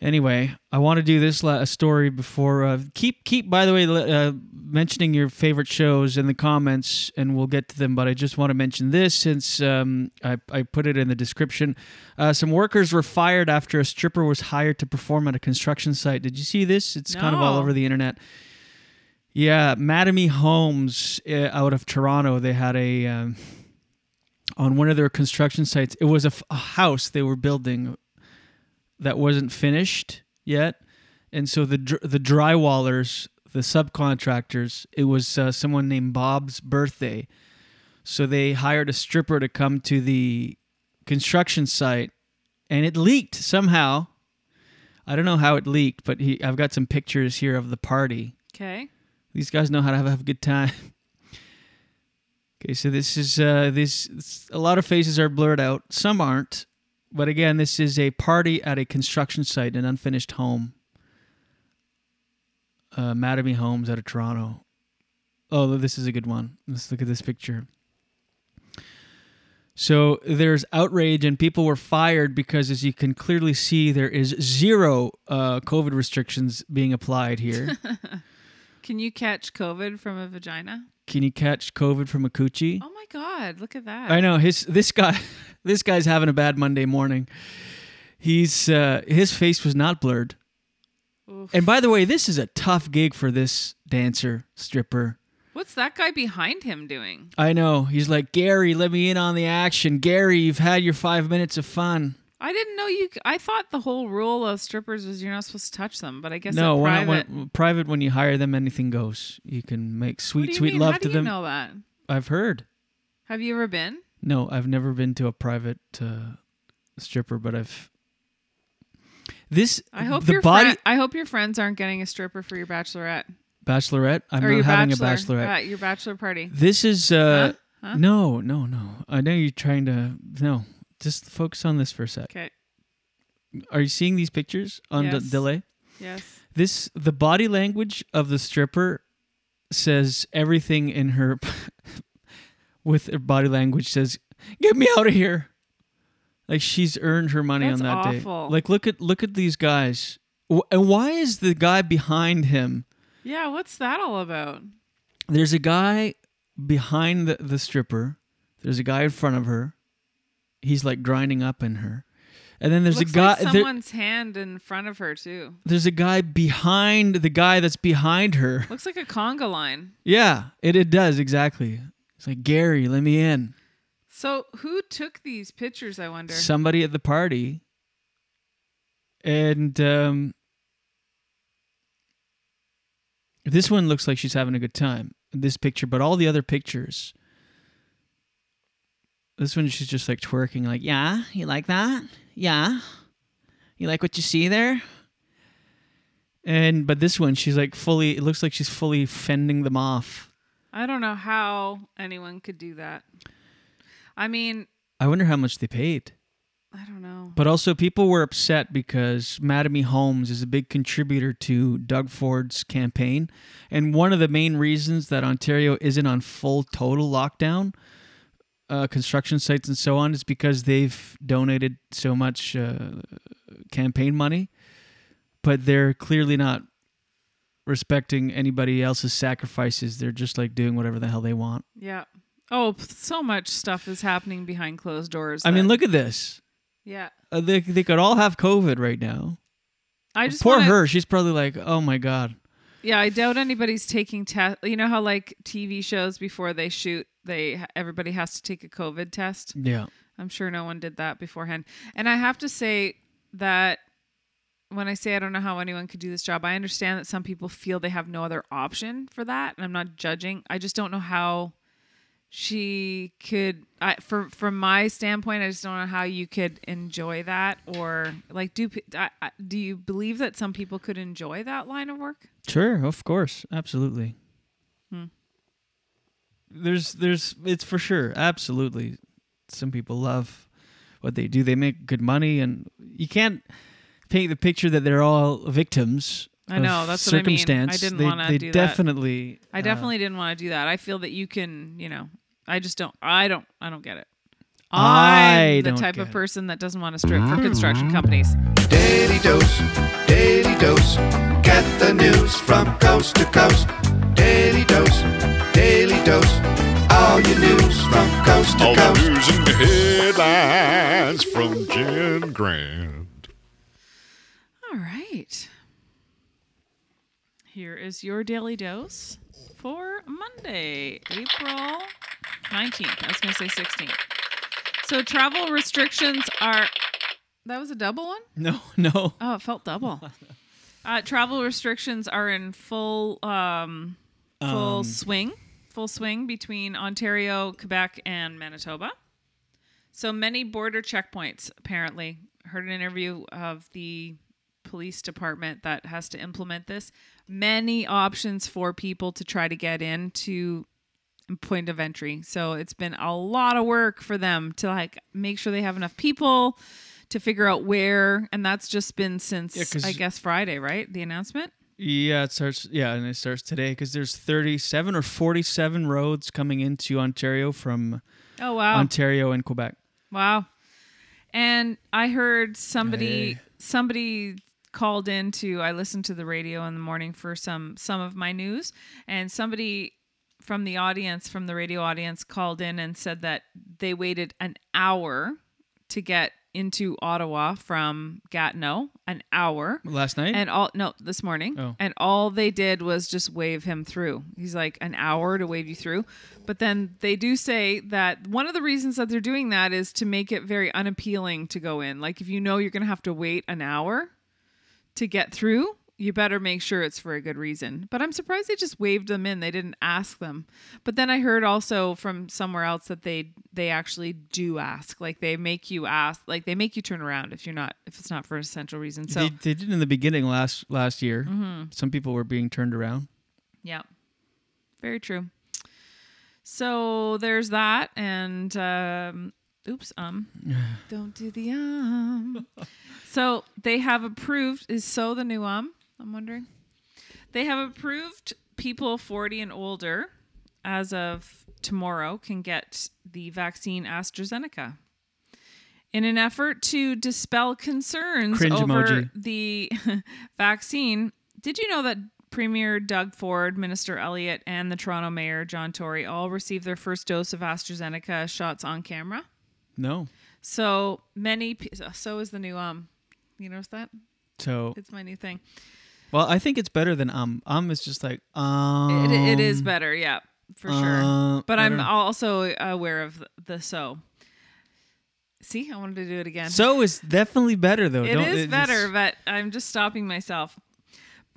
Anyway, I want to do this story before. Keep. By the way, mentioning your favorite shows in the comments, and we'll get to them. But I just want to mention this since I put it in the description. Some workers were fired after a stripper was hired to perform at a construction site. Did you see this? It's kind of all over the internet. Yeah, Mattamy Homes out of Toronto. They had a. On one of their construction sites, it was a house they were building that wasn't finished yet, and so the drywallers, the subcontractors, it was someone named Bob's birthday, so they hired a stripper to come to the construction site, and it leaked somehow. I don't know how it leaked, but I've got some pictures here of the party. Okay, these guys know how to have a good time. Okay, so this is a lot of faces are blurred out. Some aren't. But again, this is a party at a construction site, an unfinished home. Mattamy Homes out of Toronto. Oh, this is a good one. Let's look at this picture. So there's outrage and people were fired because, as you can clearly see, there is zero COVID restrictions being applied here. Can you catch COVID from a vagina? Can you catch COVID from a coochie? Oh my God, look at that. I know, this guy's having a bad Monday morning. His face was not blurred. Oof. And by the way, this is a tough gig for this dancer, stripper. What's that guy behind him doing? I know, he's like, Gary, let me in on the action. Gary, you've had your 5 minutes of fun. I didn't know I thought the whole rule of strippers was you're not supposed to touch them, but I guess no. Private, when you hire them, anything goes. You can make sweet love to them. How do you know that? I've heard. Have you ever been? No, I've never been to a private stripper, but I've. This I hope your friends aren't getting a stripper for your bachelorette. I'm or not having a bachelorette. Right, your bachelor party. This is No. I know you're trying to just focus on this for a sec. Okay. Are you seeing these pictures on delay? Yes. This the body language of the stripper says everything in her with her body language says, "Get me out of here." Like she's earned her money on that day. Like look at these guys. And why is the guy behind him? Yeah, what's that all about? There's a guy behind the stripper. There's a guy in front of her. He's like grinding up in her. And then there's a guy. Like someone's hand in front of her too. There's a guy behind the guy that's behind her. Looks like a conga line. Yeah, it does exactly. It's like, Gary, let me in. So who took these pictures? I wonder. Somebody at the party. And this one looks like she's having a good time. This picture, but all the other pictures. This one, she's just like twerking, like, yeah, you like that? Yeah. You like what you see there? But this one, she's like it looks like she's fully fending them off. I don't know how anyone could do that. I mean, I wonder how much they paid. I don't know. But also people were upset because Mattamy Homes is a big contributor to Doug Ford's campaign. And one of the main reasons that Ontario isn't on full total lockdown, construction sites and so on, is because they've donated so much campaign money, but they're clearly not respecting anybody else's sacrifices. They're just like doing whatever the hell they want. Yeah. Oh, so much stuff is happening behind closed doors. I mean, look at this. Yeah. They could all have COVID right now. Poor her. She's probably like, oh my God. Yeah, I doubt anybody's taking tests. You know how like TV shows before they shoot, everybody has to take a COVID test. Yeah. I'm sure no one did that beforehand. And I have to say that when I say I don't know how anyone could do this job, I understand that some people feel they have no other option for that. And I'm not judging. I just don't know how she could. From my standpoint, I just don't know how you could enjoy that, or like do you believe that some people could enjoy that line of work? Sure, of course, absolutely. There's it's for sure, absolutely. Some people love what they do. They make good money, and you can't paint the picture that they're all victims. I know, that's what I mean. I didn't want to do that. I definitely didn't want to do that. I feel that you can, I just don't. I don't get it. I'm the type of person that doesn't want to strip for construction companies. Daily Dose, Daily Dose. Get the news from coast to coast. Daily Dose, Daily Dose. All your news from coast to coast. All the news and the headlines from Jen Grant. All right. Here is your Daily Dose for Monday, April 19th. I was going to say 16th. So travel restrictions are... That was a double one? No. Oh, it felt double. Travel restrictions are in full swing between Ontario, Quebec, and Manitoba. So many border checkpoints, apparently. Heard an interview of the police department that has to implement this. Many options for people to try to get into point of entry. So it's been a lot of work for them to like make sure they have enough people to figure out where, and that's just been since I guess Friday, right? The announcement? Yeah, it starts today because there's 37 or 47 roads coming into Ontario from Ontario and Quebec. Wow. And I heard somebody called in to, I listened to the radio in the morning for some of my news, and somebody from the audience, from the radio audience, called in and said that they waited an hour to get into Ottawa from Gatineau, an hour. Last night? This morning. Oh. And all they did was just wave him through. He's like, an hour to wave you through. But then they do say that one of the reasons that they're doing that is to make it very unappealing to go in. Like if you know you're going to have to wait an hour to get through, You better make sure it's for a good reason. But I'm surprised they just waved them in. They didn't ask them. But then I heard also from somewhere else that they actually do ask. Like they make you ask. Like they make you turn around if it's not for an essential reason. So they did in the beginning last year. Mm-hmm. Some people were being turned around. Yeah, very true. So there's that, and don't do the So they have approved. Is so the new I'm wondering. They have approved people 40 and older as of tomorrow can get the vaccine AstraZeneca. In an effort to dispel concerns over the vaccine, did you know that Premier Doug Ford, Minister Elliott, and the Toronto Mayor John Tory all received their first dose of AstraZeneca shots on camera? No. So many. So is the new You notice that? So it's my new thing. Well, I think it's better than is just like It is better, yeah, for sure. But I'm also aware of the so. See, I wanted to do it again. So is definitely better though. It is better, but I'm just stopping myself.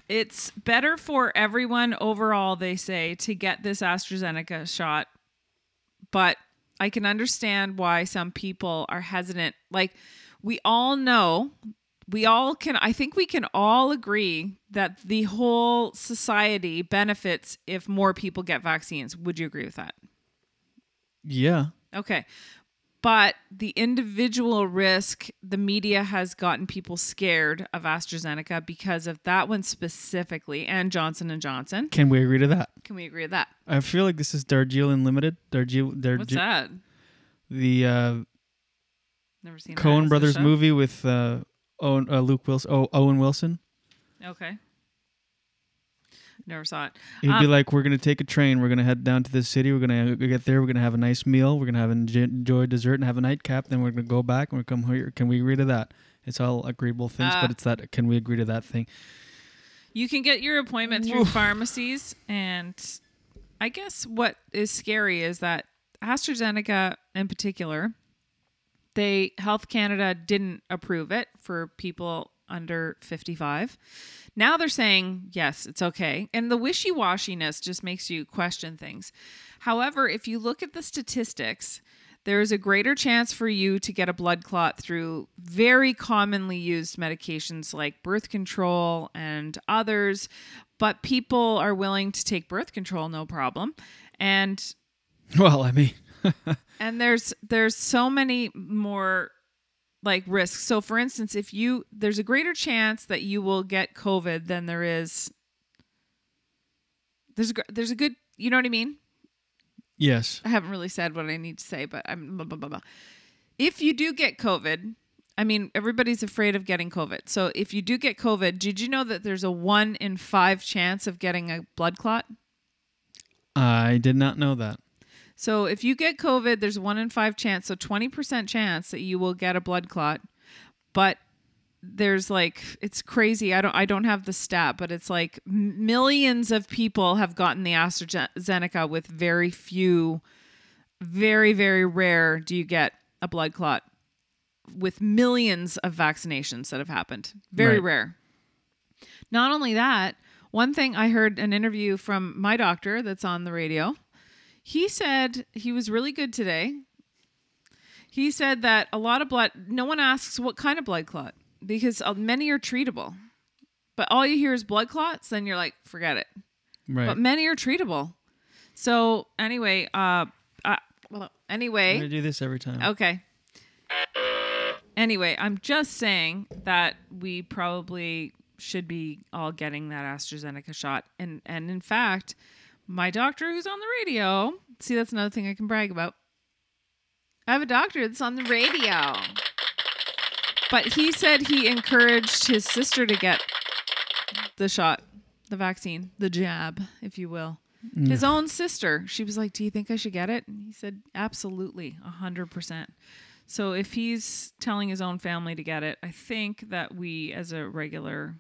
It's better for everyone overall, they say, to get this AstraZeneca shot, but I can understand why some people are hesitant. Like, we all know, I think we can all agree that the whole society benefits if more people get vaccines. Would you agree with that? Yeah. Okay. But the individual risk, the media has gotten people scared of AstraZeneca because of that one specifically, and Johnson & Johnson. Can we agree to that? I feel like this is Darjeeling Limited. What's that? The never seen Coen Brothers movie with Owen Wilson. Okay. Never saw it. He'd be like, we're going to take a train. We're going to head down to this city. We're going to get there. We're going to have a nice meal. We're going to enjoy dessert and have a nightcap. Then we're going to go back and we're come here. Can we agree to that? It's all agreeable things, but it's that. Can we agree to that thing? You can get your appointment through pharmacies. And I guess what is scary is that AstraZeneca in particular, Health Canada didn't approve it for people under 55. Now they're saying, yes, it's okay. And the wishy-washiness just makes you question things. However, if you look at the statistics, there is a greater chance for you to get a blood clot through very commonly used medications like birth control and others. But people are willing to take birth control, no problem. And well, I mean, and there's so many more like risks. So for instance, if there's a greater chance that you will get COVID than there is. There's a good, you know what I mean? Yes. I haven't really said what I need to say, but I'm blah, blah, blah, blah. If you do get COVID, I mean, everybody's afraid of getting COVID. So if you do get COVID, did you know that there's a 1 in 5 chance of getting a blood clot? I did not know that. So if you get COVID, there's a 1 in 5 chance, so 20% chance that you will get a blood clot. But there's like, it's crazy. I don't have the stat, but it's like millions of people have gotten the AstraZeneca with very few, very, very rare do you get a blood clot with millions of vaccinations that have happened. Very rare. Not only that, one thing I heard an interview from my doctor that's on the radio. He said he was really good today. He said that a lot of blood, no one asks what kind of blood clot because many are treatable. But all you hear is blood clots, then you're like, forget it. Right. But many are treatable. So anyway, I'm going to do this every time. Okay. Anyway, I'm just saying that we probably should be all getting that AstraZeneca shot. And in fact, my doctor who's on the radio. See, that's another thing I can brag about. I have a doctor that's on the radio. But he said he encouraged his sister to get the shot, the vaccine, the jab, if you will. Yeah. His own sister. She was like, do you think I should get it? And he said, absolutely, 100%. So if he's telling his own family to get it, I think that we as a regular,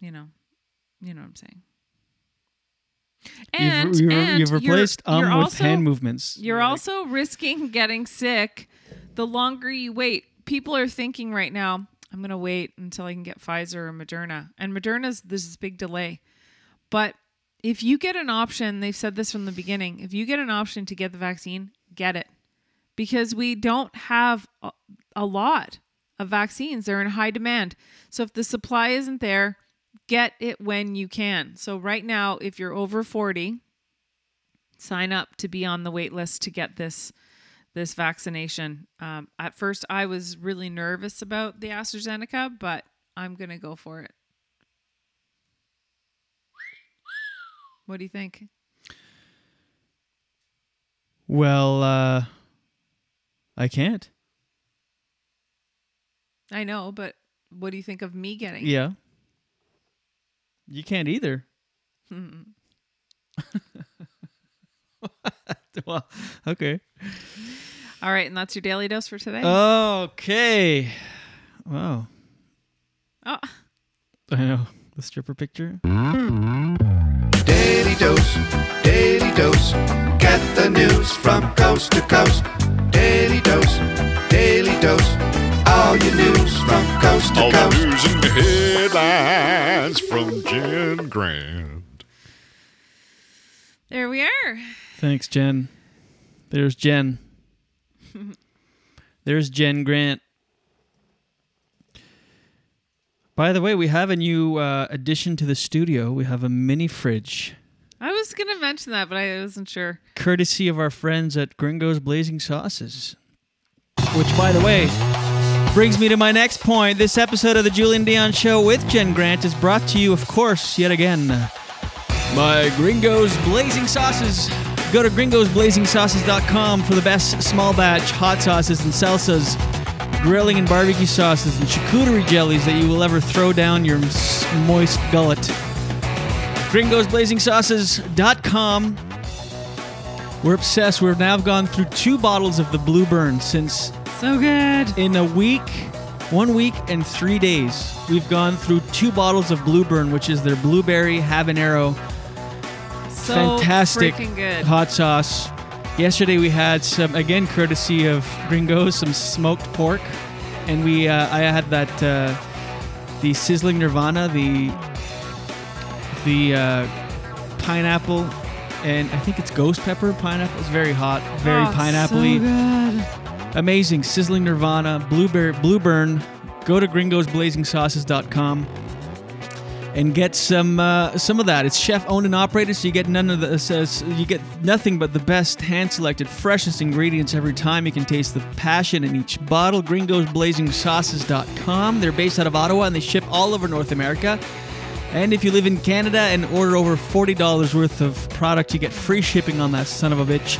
you know what I'm saying. And you've replaced with also, hand movements. You're like, also risking getting sick the longer you wait. People are thinking right now, I'm going to wait until I can get Pfizer or Moderna. And Moderna's, this is a big delay. But if you get an option, they've said this from the beginning, if you get an option to get the vaccine, get it. Because we don't have a lot of vaccines. They're in high demand. So if the supply isn't there, get it when you can. So right now, if you're over 40, sign up to be on the wait list to get this vaccination. At first, I was really nervous about the AstraZeneca, but I'm going to go for it. What do you think? Well, I can't. I know, but what do you think of me getting? Yeah. You can't either. Well, okay. All right, and that's your daily dose for today. Okay. Wow. Oh. I know. The stripper picture. Daily dose. Daily dose. Get the news from coast to coast. Daily dose. Daily dose. All your news from coast to coast. All the news and the headlines from Jen Grant. There we are. Thanks, Jen. There's Jen. There's Jen Grant. By the way, we have a new addition to the studio. We have a mini fridge. I was going to mention that, but I wasn't sure. Courtesy of our friends at Gringo's Blazing Sauces. Which, by the way, brings me to my next point. This episode of The Julien Dionne Show with Jen Grant is brought to you, of course, yet again, by Gringo's Blazing Sauces. Go to gringosblazingsauces.com for the best small batch hot sauces and salsas, grilling and barbecue sauces, and charcuterie jellies that you will ever throw down your moist gullet. gringosblazingsauces.com. We're obsessed. We've now gone through 2 bottles of the Blueburn since... So good. In a week, 1 week and 3 days, we've gone through 2 bottles of Blueburn, which is their blueberry habanero. So fantastic good. Hot sauce. Yesterday we had some, again courtesy of Gringo's, some smoked pork, and we I had that the Sizzling Nirvana, the pineapple, and I think it's ghost pepper pineapple. It's very hot, very pineapple-y. So good. Amazing. Sizzling Nirvana, Blueburn. Go to gringosblazingsauces.com. And get some of that. It's chef owned and operated, so you get none of the you get nothing but the best hand selected, freshest ingredients every time. You can taste the passion in each bottle. GringosBlazingSauces.com. They're based out of Ottawa and they ship all over North America. And if you live in Canada and order over $40 worth of product, you get free shipping on that son of a bitch.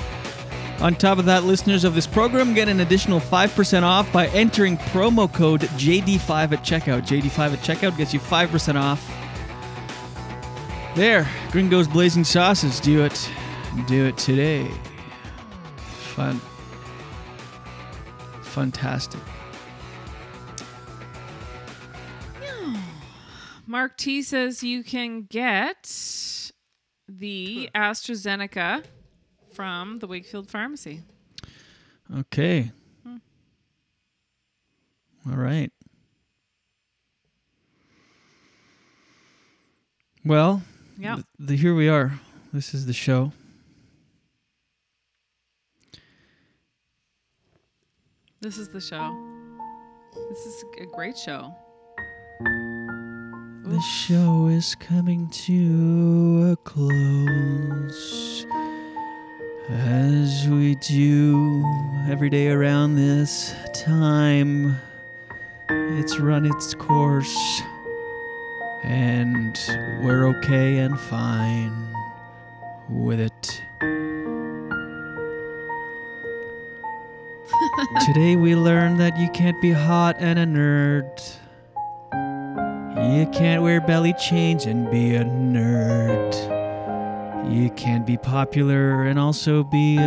On top of that, listeners of this program get an additional 5% off by entering promo code JD5 at checkout. JD5 at checkout gets you 5% off. There, Gringo's Blazing Sauces. Do it today. Fun. Fantastic. Mark T says you can get the AstraZeneca from the Wakefield Pharmacy. Okay. All right. Well, yeah. Here we are. This is the show. This is the show. This is a great show. The show is coming to a close. As we do every day around this time, it's run its course, and we're okay and fine with it. Today we learned that you can't be hot and a nerd. You can't wear belly chains and be a nerd. You can't be popular and also be a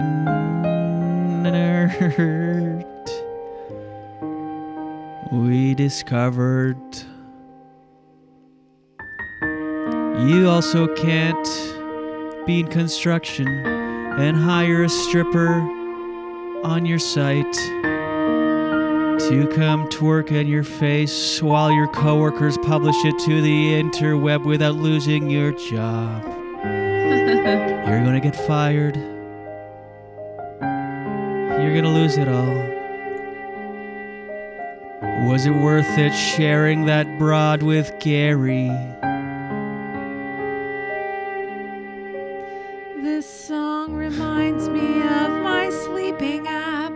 nerd. We discovered you also can't be in construction and hire a stripper on your site. to come twerk in your face while your coworkers publish it to the interweb without losing your job. You're going to get fired. You're going to lose it all. Was it worth it sharing that broad with Gary? This song reminds me of my sleeping app.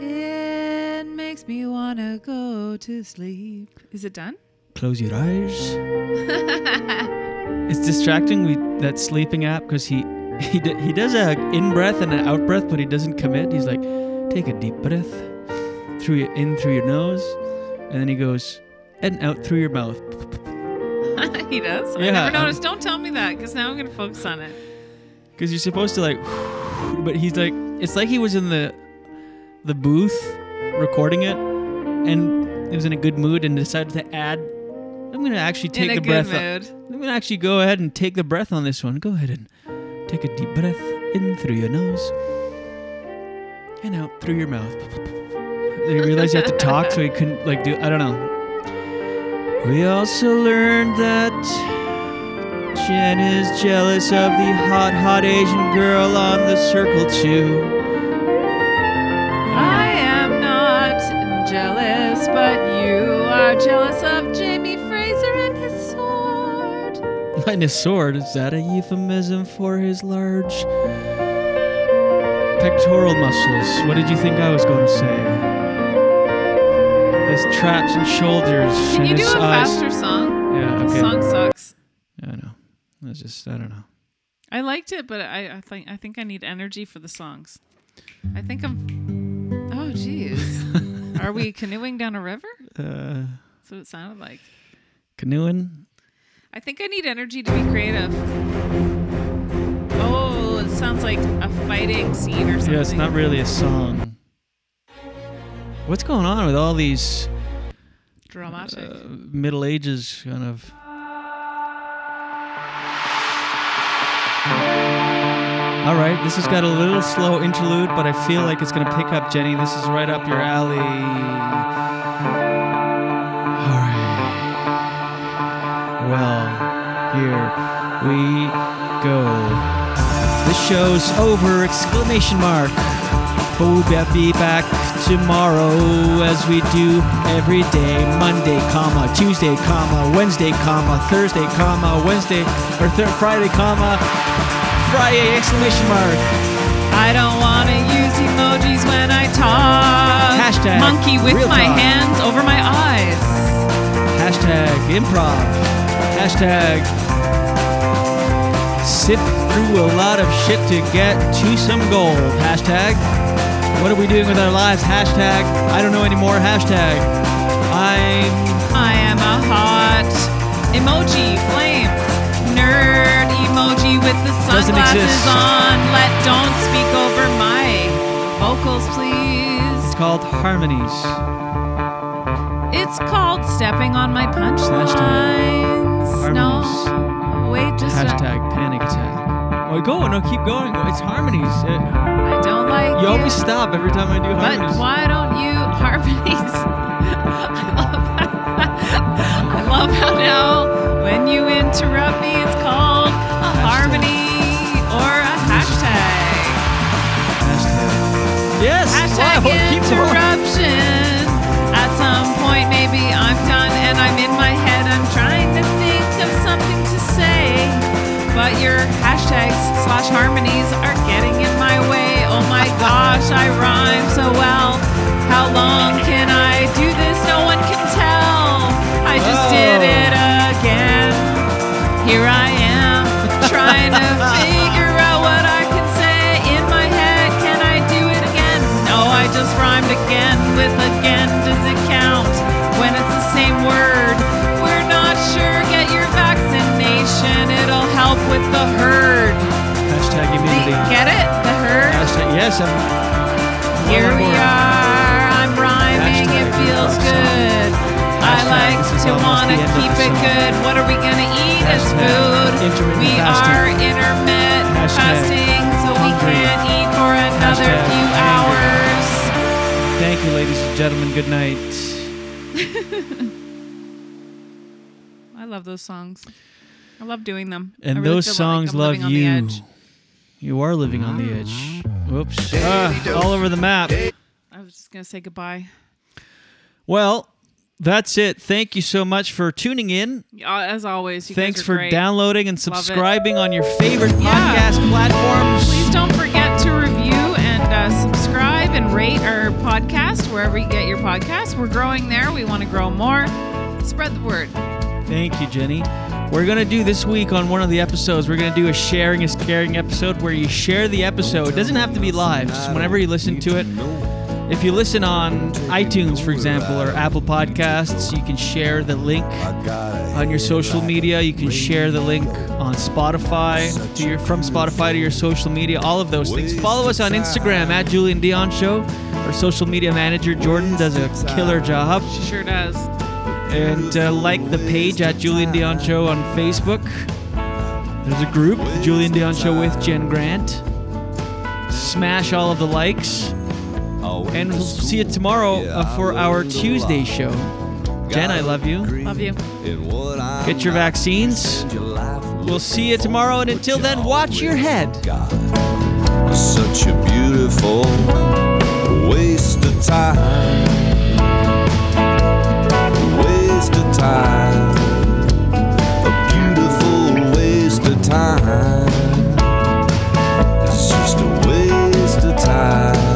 It makes me want to go to sleep. Is it done? Close your eyes. It's distracting, that sleeping app, because he does a in-breath and an out-breath, but he doesn't commit. He's like, take a deep breath in through your nose, and then he goes, and out through your mouth. He does? Yeah, I never noticed. Don't tell me that, because now I'm going to focus on it. Because you're supposed to like, but he's like, it's like he was in the booth recording it, and he was in a good mood and decided to add, I'm going to actually take the breath. I'm going to actually go ahead and take the breath on this one. Go ahead and take a deep breath in through your nose and out through your mouth. Then he realized you have to talk, so he couldn't like do, I don't know. We also learned that Jen is jealous of the hot Asian girl on The Circle too. I am not jealous, but you are jealous of Jamie Fraser and his sword. And his sword? Is that a euphemism for his large pectoral muscles? What did you think I was going to say? His traps and shoulders. Can you do a faster song? Yeah, okay. The song sucks. I know. That's just, I don't know. I liked it, but I think I need energy for the songs. I think I'm... Oh, geez. Are we canoeing down a river? That's what it sounded like. Canoeing? I think I need energy to be creative. Oh, it sounds like a fighting scene or something. Yeah, it's not really a song. What's going on with all these... Dramatic. Middle Ages kind of... All right, this has got a little slow interlude, but I feel like it's going to pick up, Jenny. This is right up your alley. All right. Well, here we go. The show's over, ! But we'll be back tomorrow as we do every day. Monday, comma, Tuesday, comma, Wednesday, comma, Thursday, comma, Wednesday, or Friday, comma, Friday, ! I don't want to use emojis when I talk. Hashtag monkey with my talk. Hands over my eyes. Hashtag improv. Hashtag sift through a lot of shit to get to some gold. Hashtag what are we doing with our lives? Hashtag I don't know anymore. Hashtag I am a hot emoji flames nerd emoji with the sunglasses on. Don't speak over my vocals, please. It's called harmonies. It's called stepping on my punchlines. No, wait, just hashtag panic attack. Oh, go, no, keep going. It's harmonies. I don't like you. You always stop every time I do harmonies. But why don't you harmonies? I love how now when you interrupt me, it's called a harmony. Yes. Hashtag interruption. At some point, maybe I'm done and I'm in my head. I'm trying to think of something to say, but your hashtags/harmonies are getting in my way. Oh my gosh, I rhyme so well. How long can I do this? No one can tell. I just did it again. Here I am trying to figure out what I can say in my head. I just rhymed again with again. Does it count when it's the same word? We're not sure. Get your vaccination. It'll help with the herd. Hashtag immunity. Get it? The herd? Hashtag, yes. Here we are. I'm rhyming. Hashtag, it feels good. Hashtag, I like to want to keep it good. What are we going to eat as food? We are intermittent fasting, so we can't eat for another few hours. Thank you, ladies and gentlemen. Good night. I love those songs. I love doing them. And really those songs like love you. You are living on the edge. Whoops. All over the map. I was just going to say goodbye. Well, that's it. Thank you so much for tuning in. As always, you thanks guys are for great. Downloading and subscribing on your favorite podcast platforms. Please don't forget to review and subscribe and rate our podcast wherever you get your podcasts. We're growing there. We want to grow more. Spread the word. Thank you, Jenny. We're going to do this week on one of the episodes, we're going to do a sharing is caring episode where you share the episode. It doesn't have to be live, just whenever you listen to it. If you listen on iTunes, for example, or Apple Podcasts, you can share the link on your social media. You can share the link on Spotify, from Spotify to your social media, all of those things. Follow us on Instagram, @JulienDionShow. Our social media manager, Jordan, does a killer job. She sure does. And like the page @JulienDionShow on Facebook. There's a group, The Julien Dionne Show with Jen Grant. Smash all of the likes. And we'll see you tomorrow for our Tuesday show. Jen, I love you. Love you. Get your vaccines. We'll see you tomorrow. And until then, watch your head. Such a beautiful waste of time. A beautiful waste of time. It's just a waste of time.